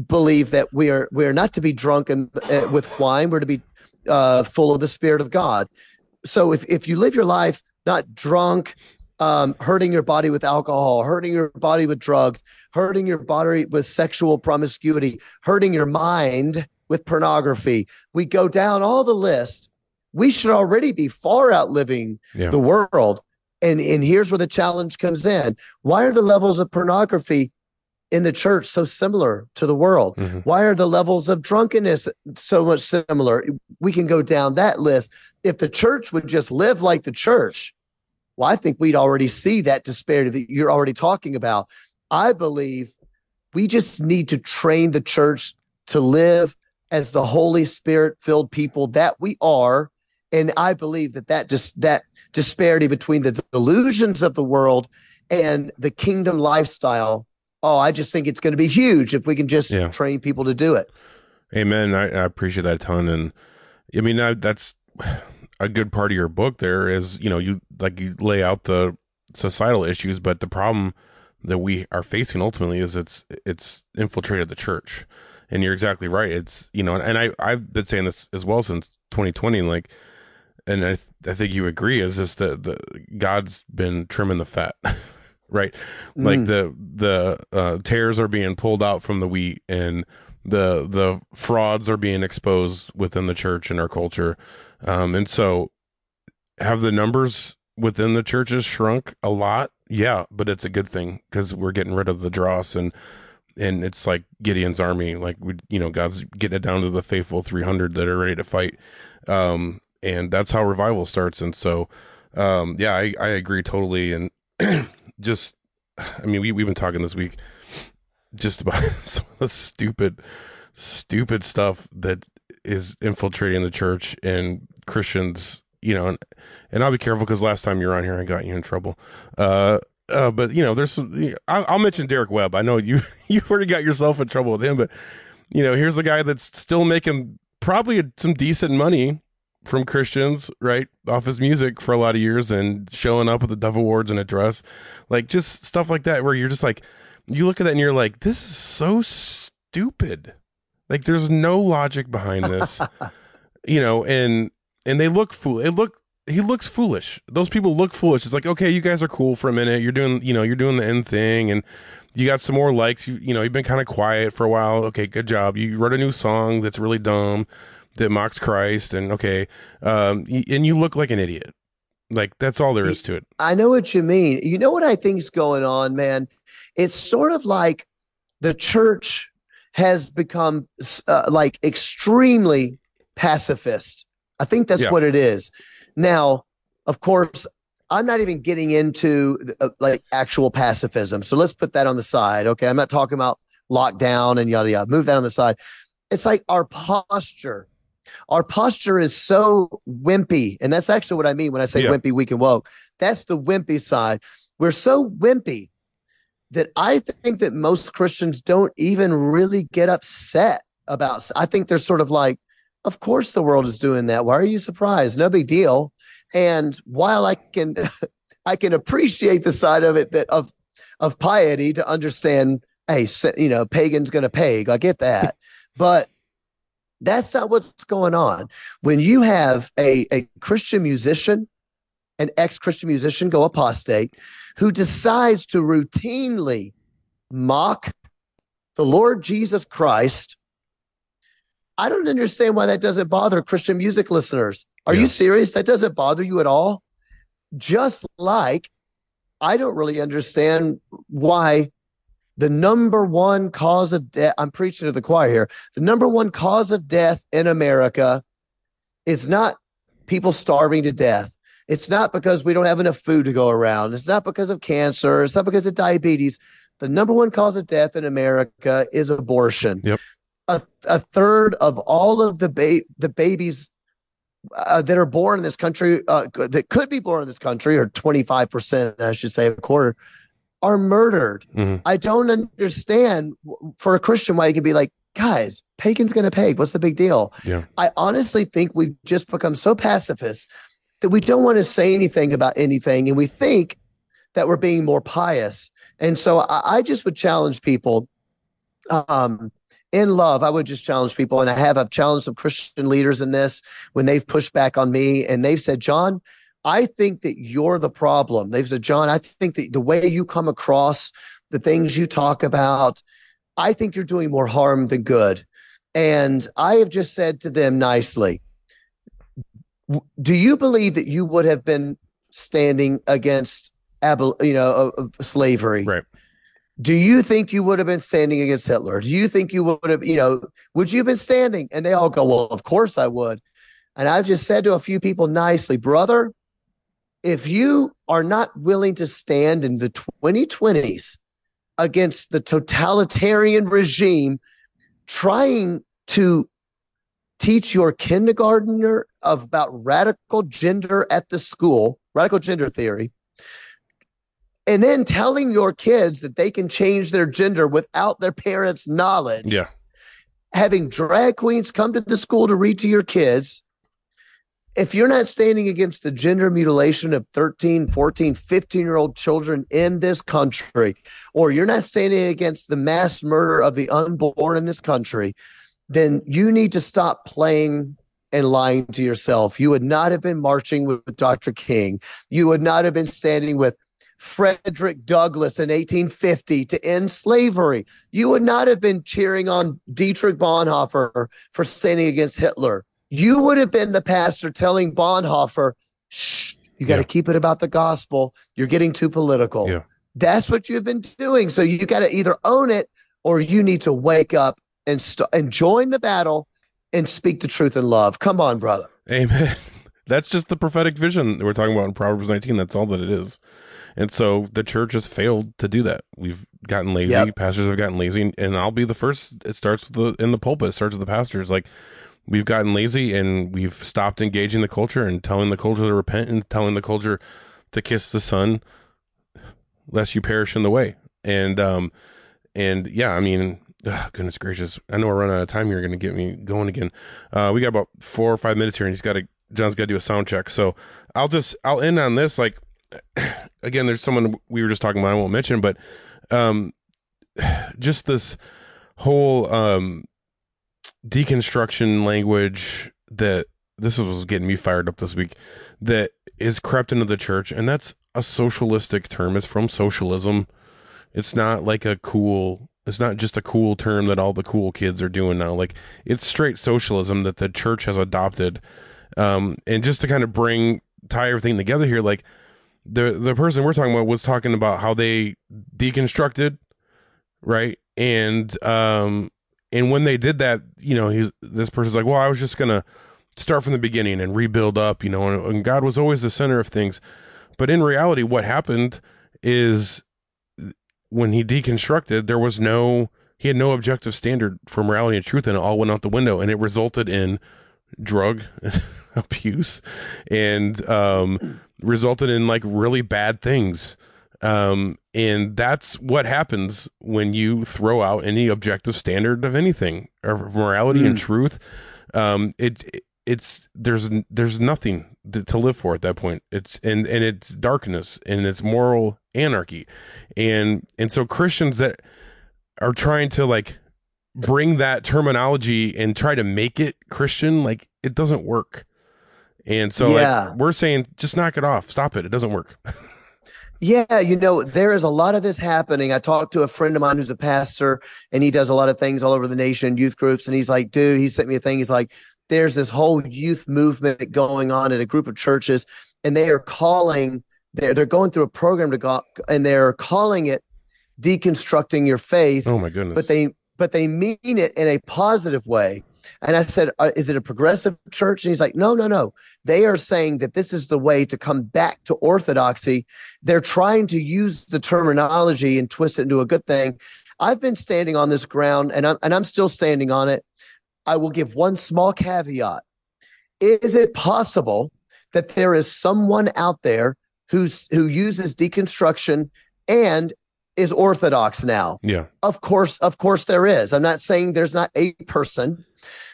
believe that we are we are not to be drunk and uh, with wine. We're to be uh, full of the Spirit of God. So if, if you live your life not drunk, Um, hurting your body with alcohol, hurting your body with drugs, hurting your body with sexual promiscuity, hurting your mind with pornography. We go down all the list. We should already be far outliving yeah. the world. And, and here's where the challenge comes in. Why are the levels of pornography in the church so similar to the world? Mm-hmm. Why are the levels of drunkenness so much similar? We can go down that list. If the church would just live like the church, well, I think we'd already see that disparity that you're already talking about. I believe we just need to train the church to live as the Holy Spirit-filled people that we are. And I believe that that, dis- that disparity between the delusions of the world and the kingdom lifestyle, oh, I just think it's going to be huge if we can just yeah. train people to do it. Amen. I, I appreciate that a ton. And I mean, I, that's... a good part of your book there is, you know, you like you lay out the societal issues, but the problem that we are facing ultimately is it's it's infiltrated the church. And you're exactly right. It's, you know, and I I've been saying this as well since twenty twenty, like, and I th- I think you agree, is just that the God's been trimming the fat, right? Mm. Like the the uh, tares are being pulled out from the wheat, and the the frauds are being exposed within the church and our culture. Um, and so have the numbers within the churches shrunk a lot? Yeah, but it's a good thing, because we're getting rid of the dross, and and it's like Gideon's army. Like, we, you know, God's getting it down to the faithful three hundred that are ready to fight. Um, and that's how revival starts. And so, um, yeah, I, I agree totally. And just, I mean, we, we've been talking this week just about some of the stupid, stupid stuff that is infiltrating the church and Christians, you know, and, and I'll be careful, because last time you were on here, I got you in trouble. Uh, uh, but you know, there's some, I'll, I'll mention Derek Webb. I know you, you already got yourself in trouble with him, but you know, here's a guy that's still making probably a, some decent money from Christians, right, off his music for a lot of years, and showing up at the Dove Awards in a dress, like just stuff like that, where you're just like, you look at that and you're like, this is so stupid. Like, there's no logic behind this, you know, and, and they look fool. It look, he looks foolish. Those people look foolish. It's like, okay, you guys are cool for a minute. You're doing, you know, you're doing the end thing, and you got some more likes. You, you know, you've been kind of quiet for a while. Okay, good job. You wrote a new song that's really dumb, that mocks Christ. And okay. Um, and you look like an idiot. Like, that's all there is to it. I know what you mean. You know what I think's going on, man? It's sort of like the church has become uh, like extremely pacifist. I think that's yeah. what it is. Now, of course, I'm not even getting into uh, like actual pacifism. So let's put that on the side. Okay. I'm not talking about lockdown and yada, yada. Move that on the side. It's like our posture. Our posture is so wimpy. And that's actually what I mean when I say yeah. wimpy, weak, and woke. That's the wimpy side. We're so wimpy that I think that most Christians don't even really get upset about. I think they're sort of like, of course the world is doing that. Why are you surprised? No big deal. And while I can I can appreciate the side of it, that of of piety, to understand, hey, you know, pagan's going to pag. I get that. But that's not what's going on. When you have a, a Christian musician, an ex-Christian musician go apostate, who decides to routinely mock the Lord Jesus Christ, I don't understand why that doesn't bother Christian music listeners. Are yeah. you serious? That doesn't bother you at all? Just like I don't really understand why the number one cause of death, I'm preaching to the choir here, the number one cause of death in America is not people starving to death. It's not because we don't have enough food to go around. It's not because of cancer. It's not because of diabetes. The number one cause of death in America is abortion. Yep. A, a third of all of the ba- the babies uh, that are born in this country, uh, that could be born in this country, or twenty-five percent, I should say, a quarter, are murdered. Mm-hmm. I don't understand, for a Christian, why you can be like, guys, pagan's going to peg. What's the big deal? Yeah. I honestly think we've just become so pacifist that we don't want to say anything about anything, and we think that we're being more pious. And so I, I just would challenge people um, in love. I would just challenge people, and I have. I've challenged some Christian leaders in this when they've pushed back on me, and they've said, John, I think that you're the problem. They've said, John, I think that the way you come across, the things you talk about, I think you're doing more harm than good. And I have just said to them nicely, do you believe that you would have been standing against, you know, slavery? Right. Do you think you would have been standing against Hitler? Do you think you would have, you know, would you have been standing? And they all go, well, of course I would. And I've just said to a few people nicely, brother, if you are not willing to stand in the twenty twenties against the totalitarian regime trying to teach your kindergartner about radical gender at the school, radical gender theory, and then telling your kids that they can change their gender without their parents' knowledge. Yeah. Having drag queens come to the school to read to your kids. If you're not standing against the gender mutilation of thirteen, fourteen, fifteen-year-old children in this country, or you're not standing against the mass murder of the unborn in this country, then you need to stop playing and lying to yourself. You would not have been marching with Doctor King. You would not have been standing with Frederick Douglass in eighteen fifty to end slavery. You would not have been cheering on Dietrich Bonhoeffer for standing against Hitler. You would have been the pastor telling Bonhoeffer, shh, you got to yeah. keep it about the gospel. You're getting too political. Yeah. That's what you've been doing. So you got to either own it, or you need to wake up and st- and join the battle and speak the truth in love. Come on, brother. Amen. That's just the prophetic vision that we're talking about in Proverbs nineteen. That's all that it is. And so the church has failed to do that. We've gotten lazy. Yep. Pastors have gotten lazy. And I'll be the first. It starts with the, in the pulpit. It starts with the pastors. Like, we've gotten lazy, and we've stopped engaging the culture and telling the culture to repent and telling the culture to kiss the sun, lest you perish in the way. And, um, and yeah, I mean, oh, goodness gracious. I know we're running out of time. You're going to get me going again. Uh, we got about four or five minutes here, and he's got to, John's got to do a sound check. So I'll just, I'll end on this. Like, again, there's someone we were just talking about, I won't mention, but, um, just this whole, um, deconstruction language that this was getting me fired up this week, that is crept into the church. And that's a socialistic term. It's from socialism. It's not like a cool, it's not just a cool term that all the cool kids are doing now. Like, it's straight socialism that the church has adopted. Um, and just to kind of bring, tie everything together here, like the, the person we're talking about was talking about how they deconstructed. Right. And, um, And when they did that, you know, he's, this person's like, well, I was just going to start from the beginning and rebuild up, you know, and, and God was always the center of things. But in reality, what happened is when he deconstructed, there was no, he had no objective standard for morality and truth, and it all went out the window, and it resulted in drug abuse and um, resulted in like really bad things. Um, And that's what happens when you throw out any objective standard of anything, or morality mm. and truth. Um, it it's there's there's nothing to, to live for at that point. It's and and it's darkness and it's moral anarchy, and and so Christians that are trying to like bring that terminology and try to make it Christian, like it doesn't work. And so yeah. like, we're saying just knock it off, stop it. It doesn't work. Yeah, you know, there is a lot of this happening. I talked to a friend of mine who's a pastor, and he does a lot of things all over the nation, youth groups. And he's like, dude, he sent me a thing. He's like, there's this whole youth movement going on at a group of churches, and they are calling, they're, they're going through a program to go, and they're calling it deconstructing your faith. Oh, my goodness. But they, but they mean it in a positive way. And I said, is it a progressive church? And he's like, no, no, no. They are saying that this is the way to come back to orthodoxy. They're trying to use the terminology and twist it into a good thing. I've been standing on this ground, and I'm, and I'm still standing on it. I will give one small caveat. Is it possible that there is someone out there who's, who uses deconstruction and is orthodox now? Yeah. Of course, of course there is. I'm not saying there's not a person.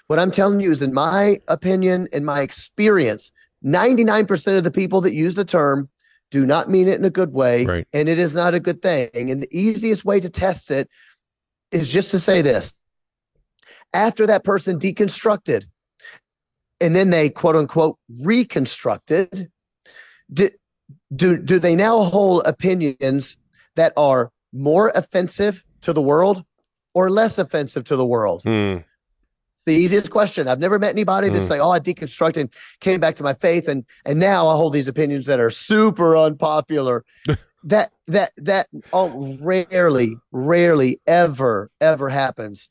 What I'm telling you is, in my opinion, in my experience, ninety-nine percent of the people that use the term do not mean it in a good way, right. And it is not a good thing. And the easiest way to test it is just to say this. After that person deconstructed, and then they, quote unquote, reconstructed, do, do, do they now hold opinions that are more offensive to the world or less offensive to the world? Mm. The easiest question. I've never met anybody that's mm. like, oh, I deconstructed and came back to my faith, and and now I hold these opinions that are super unpopular. that that that oh, rarely, rarely ever, ever happens.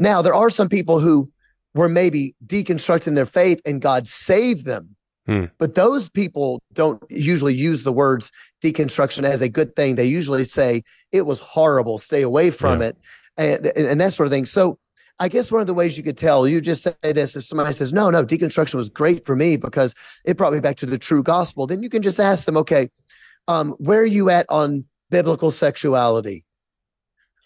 Now, there are some people who were maybe deconstructing their faith and God saved them. Mm. But those people don't usually use the words deconstruction as a good thing. They usually say it was horrible, stay away from yeah. it, and, and, and that sort of thing. So I guess one of the ways you could tell, you just say this, if somebody says, no, no, deconstruction was great for me because it brought me back to the true gospel, then you can just ask them, okay, um, where are you at on biblical sexuality?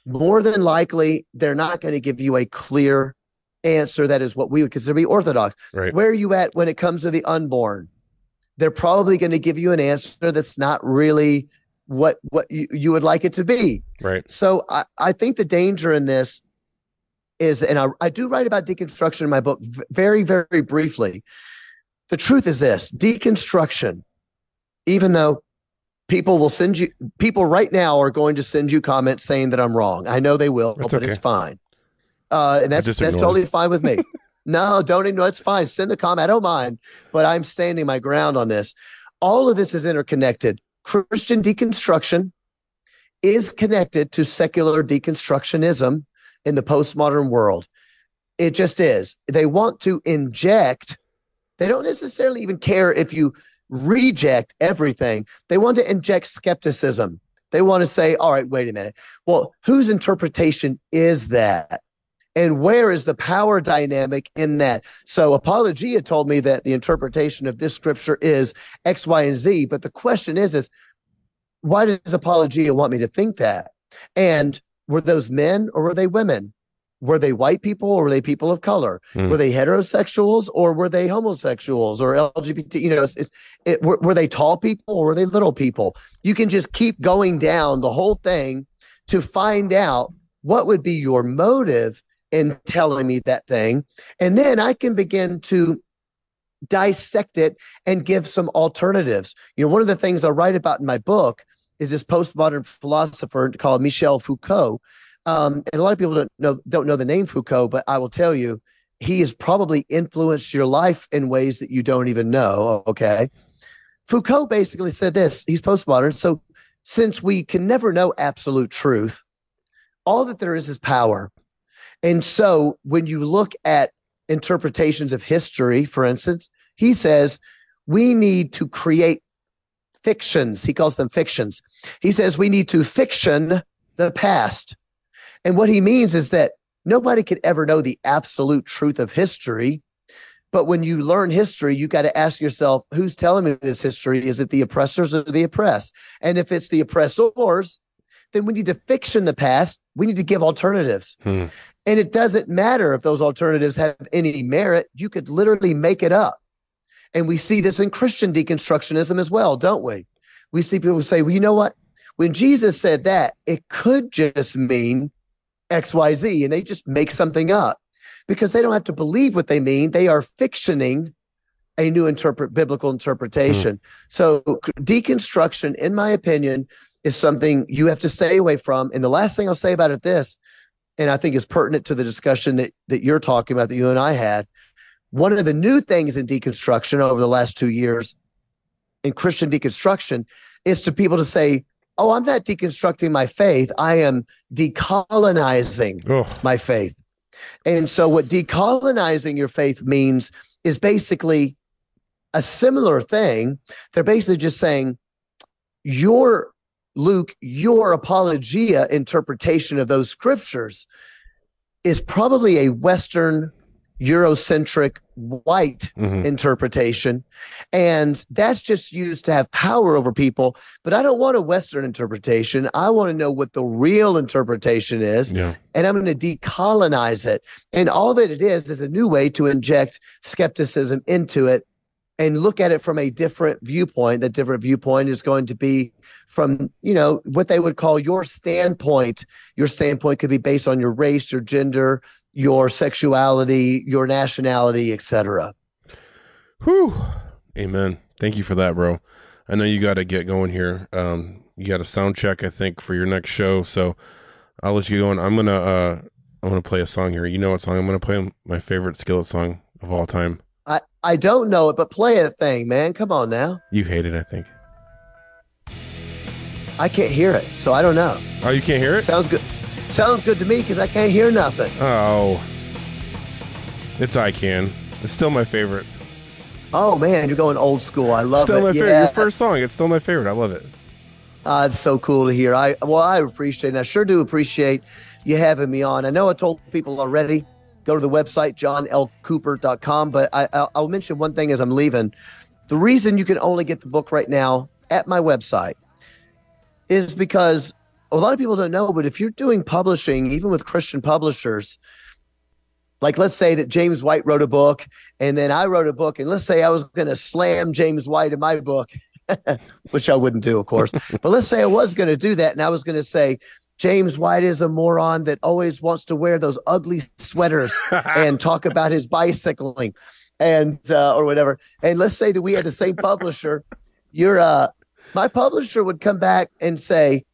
More than likely, they're not going to give you a clear answer that is what we would consider to be orthodox. Right. Where are you at when it comes to the unborn? They're probably going to give you an answer that's not really what, what you, you would like it to be. Right. So I, I think the danger in this is, and I, I do write about deconstruction in my book very, very briefly. The truth is this: deconstruction, even though people will send you, people right now are going to send you comments saying that I'm wrong. I know they will, that's but okay. It's fine. Uh, and that's, that's totally it. Fine with me. No, don't ignore. It's fine. Send the comment. I don't mind, but I'm standing my ground on this. All of this is interconnected. Christian deconstruction is connected to secular deconstructionism in the postmodern world. It just is. They want to inject, they don't necessarily even care if you reject everything. They want to inject skepticism. They want to say, all right, wait a minute. Well, whose interpretation is that? And where is the power dynamic in that? So Apologia told me that the interpretation of this scripture is X, Y, and Z. But the question is, is why does Apologia want me to think that? And were those men or were they women? Were they white people or were they people of color? Mm. Were they heterosexuals or were they homosexuals or L G B T? You know, it's, it's, it, were, were they tall people or were they little people? You can just keep going down the whole thing to find out what would be your motive in telling me that thing. And then I can begin to dissect it and give some alternatives. You know, one of the things I write about in my book is this postmodern philosopher called Michel Foucault. Um, and a lot of people don't know don't know the name Foucault, but I will tell you, he has probably influenced your life in ways that you don't even know, okay? Foucault basically said this, he's postmodern, so since we can never know absolute truth, all that there is is power. And so when you look at interpretations of history, for instance, he says we need to create fictions. He calls them fictions. He says we need to fiction the past. And what he means is that nobody could ever know the absolute truth of history. But when you learn history, you got to ask yourself, who's telling me this history? Is it the oppressors or the oppressed? And if it's the oppressors, then we need to fiction the past. We need to give alternatives. Hmm. And it doesn't matter if those alternatives have any merit. You could literally make it up. And we see this in Christian deconstructionism as well, don't we? We see people say, well, you know what? When Jesus said that, it could just mean X, Y, Z, and they just make something up because they don't have to believe what they mean. They are fictioning a new interpret biblical interpretation. Mm. So deconstruction, in my opinion, is something you have to stay away from. And the last thing I'll say about it, this, and I think is pertinent to the discussion that, that you're talking about, that you and I had, one of the new things in deconstruction over the last two years in Christian deconstruction is to people to say, oh, I'm not deconstructing my faith. I am decolonizing Ugh. my faith. And so what decolonizing your faith means is basically a similar thing. They're basically just saying, your, Luke, your apologia interpretation of those scriptures is probably a Western Eurocentric white mm-hmm. interpretation, and that's just used to have power over people. But I don't want a Western interpretation. I want to know what the real interpretation is, yeah. and I'm going to decolonize it. And all that it is is a new way to inject skepticism into it and look at it from a different viewpoint. That different viewpoint is going to be from, you know, what they would call your standpoint. Your standpoint could be based on your race, your gender, your sexuality, your nationality, et cetera. Whew. Amen. Thank you for that, bro. I know you got to get going here. Um, you got a sound check, I think, for your next show. So I'll let you go. And I'm going to, uh, I'm going to play a song here. You know what song I'm going to play? My favorite Skillet song of all time. I, I don't know it, but play a thing, man. Come on now. You hate it, I think. I can't hear it, so I don't know. Oh, you can't hear it? Sounds good. Sounds good to me because I can't hear nothing. Oh. It's I Can. It's still my favorite. Oh, man. You're going old school. I love still it. Still my favorite. Yeah. Your first song. It's still my favorite. I love it. Uh, it's so cool to hear. I Well, I appreciate it. I sure do appreciate you having me on. I know I told people already, go to the website, john l cooper dot com. But I, I'll, I'll mention one thing as I'm leaving. The reason you can only get the book right now at my website is because a lot of people don't know, but if you're doing publishing, even with Christian publishers, like let's say that James White wrote a book and then I wrote a book, and let's say I was going to slam James White in my book, which I wouldn't do, of course, but let's say I was going to do that. And I was going to say, James White is a moron that always wants to wear those ugly sweaters and talk about his bicycling and, uh, or whatever. And let's say that we had the same publisher. You're uh, my publisher would come back and say,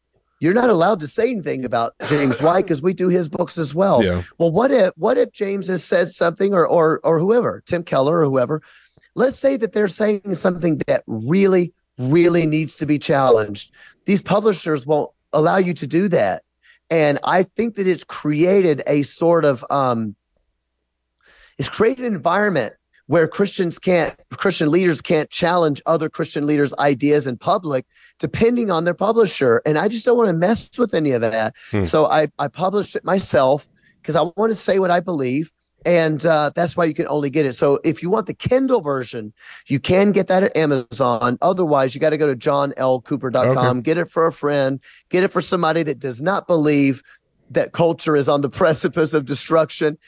you're not allowed to say anything about James White because we do his books as well. Yeah. Well, what if what if James has said something, or or or whoever, Tim Keller or whoever, let's say that they're saying something that really, really needs to be challenged. These publishers won't allow you to do that. And I think that it's created a sort of um, it's created an environment where Christians can't, Christian leaders can't challenge other Christian leaders' ideas in public, depending on their publisher. And I just don't want to mess with any of that. Hmm. So I, I published it myself because I want to say what I believe. And uh, that's why you can only get it. So if you want the Kindle version, you can get that at Amazon. Otherwise, you got to go to john l cooper dot com, okay. Get it for a friend, get it for somebody that does not believe that culture is on the precipice of destruction.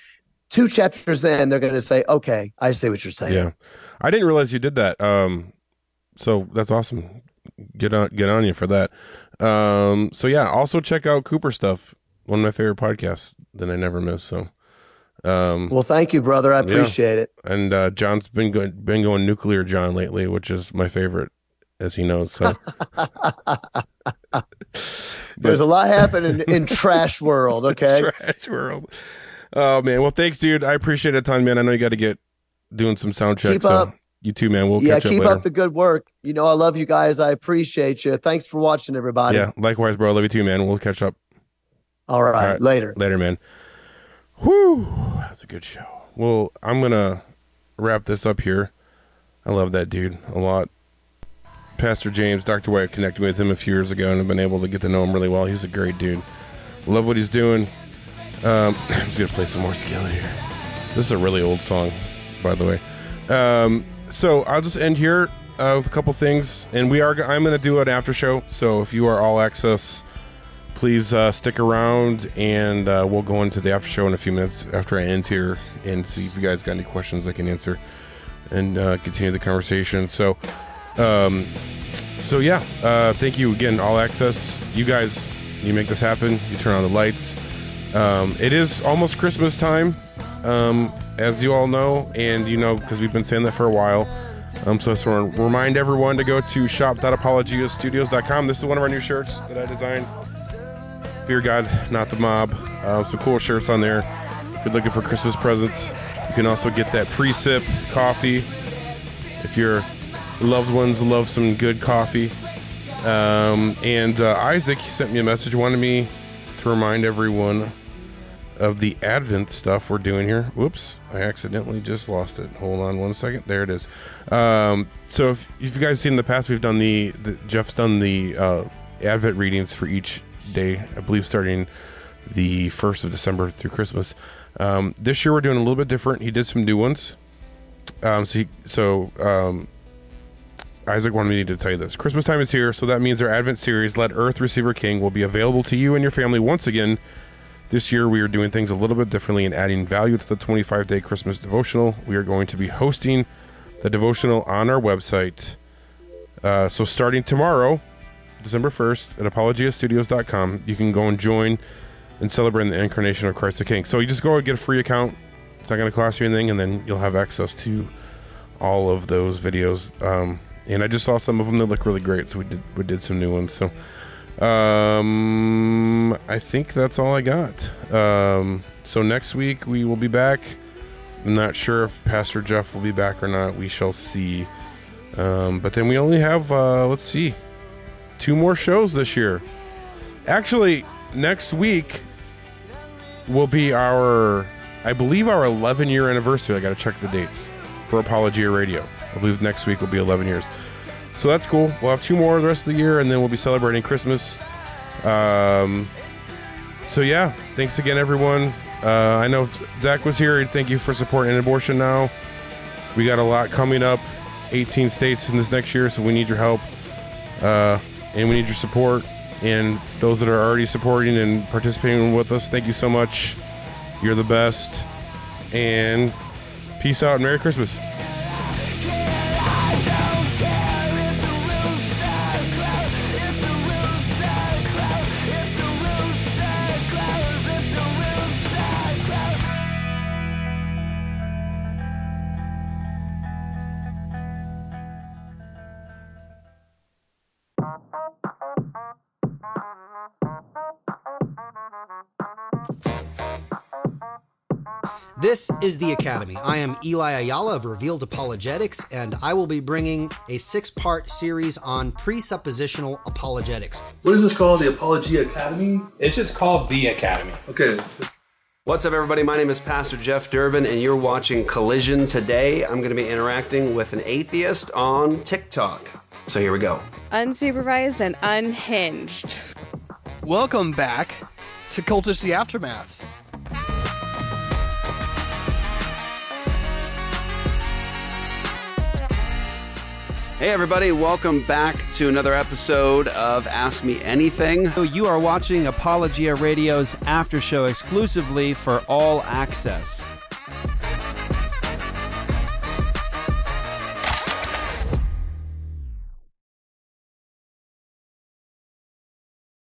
Two chapters in, they're going to say, okay, I see what you're saying. Yeah. I didn't realize you did that. Um, so that's awesome. Get on, get on you for that. Um, so yeah, also check out Cooper Stuff, one of my favorite podcasts that I never miss. So, um, well, thank you, brother. I appreciate yeah. it. And, uh, John's been going, been going nuclear John lately, which is my favorite, as he knows. So. There's a lot happening in, in Trash World. Okay. Trash World. Oh, man. Well, thanks, dude. I appreciate it a ton, man. I know you got to get doing some sound checks. Keep up. So you too, man. We'll yeah, catch up later. Yeah, keep up the good work. You know, I love you guys. I appreciate you. Thanks for watching, everybody. Yeah, likewise, bro. I love you too, man. We'll catch up. All right. All right. Later. Later, man. Whew. That's a good show. Well, I'm going to wrap this up here. I love that dude a lot. Pastor James, Doctor White, connected with him a few years ago, and I've been able to get to know him really well. He's a great dude. Love what he's doing. Um, I'm just going to play some more Skillet here. This is a really old song, by the way. Um, so I'll just end here uh, with a couple things. And we are, I'm going to do an after show. So if you are all access please uh, stick around, and uh, we'll go into the after show in a few minutes after I end here and see if you guys got any questions I can answer and uh, continue the conversation. So, um, so yeah, uh, thank you again, All Access. You guys, you make this happen. You turn on the lights. Um, it is almost Christmas time, um, as you all know, and you know because we've been saying that for a while. Um, so I just want to remind everyone to go to shop dot apologia studios dot com. This is one of our new shirts that I designed. Fear God, not the mob. Uh, some cool shirts on there. If you're looking for Christmas presents, you can also get that pre-sip coffee. If your loved ones love some good coffee. Um, and uh, Isaac sent me a message, wanted me to remind everyone of the Advent stuff we're doing here. Whoops, I accidentally just lost it. Hold on one second. There it is. Um, so if, if you guys seen in the past, we've done the, the Jeff's done the uh, Advent readings for each day, I believe starting the first of December through Christmas. Um, this year we're doing a little bit different. He did some new ones. Um, so he, so um, Isaac wanted me to tell you this. Christmas time is here, so that means our Advent series, Let Earth Receive Her King, will be available to you and your family once again. This year, we are doing things a little bit differently and adding value to the twenty-five day Christmas devotional. We are going to be hosting the devotional on our website. Uh, so starting tomorrow, December first, at apologia studios dot com, you can go and join and celebrate the incarnation of Christ the King. So you just go and get a free account. It's not going to cost you anything, and then you'll have access to all of those videos. Um, and I just saw some of them that look really great, so we did, we did some new ones. So... Um, I think that's all I got. Um, so next week we will be back. I'm not sure if Pastor Jeff will be back or not. We shall see. Um, but then we only have, uh, let's see, two more shows this year. Actually, next week will be our, I believe our eleven year anniversary. I got to check the dates for Apologia Radio. I believe next week will be eleven years. So that's cool. We'll have two more the rest of the year, and then we'll be celebrating Christmas. Um, so, yeah. Thanks again, everyone. Uh, I know if Zach was here, he'd thank you for supporting Abortion Now. We got a lot coming up. eighteen states in this next year, so we need your help. Uh, and we need your support. And those that are already supporting and participating with us, thank you so much. You're the best. And peace out and Merry Christmas. This is The Academy. I am Eli Ayala of Revealed Apologetics, and I will be bringing a six-part series on presuppositional apologetics. What is this called? The Apologia Academy? It's just called The Academy. Okay. What's up, everybody? My name is Pastor Jeff Durbin, and you're watching Collision today. I'm going to be interacting with an atheist on TikTok. So here we go. Unsupervised and unhinged. Welcome back to Cultish the Aftermath. Hey everybody, welcome back to another episode of Ask Me Anything. So you are watching Apologia Radio's after show exclusively for All Access.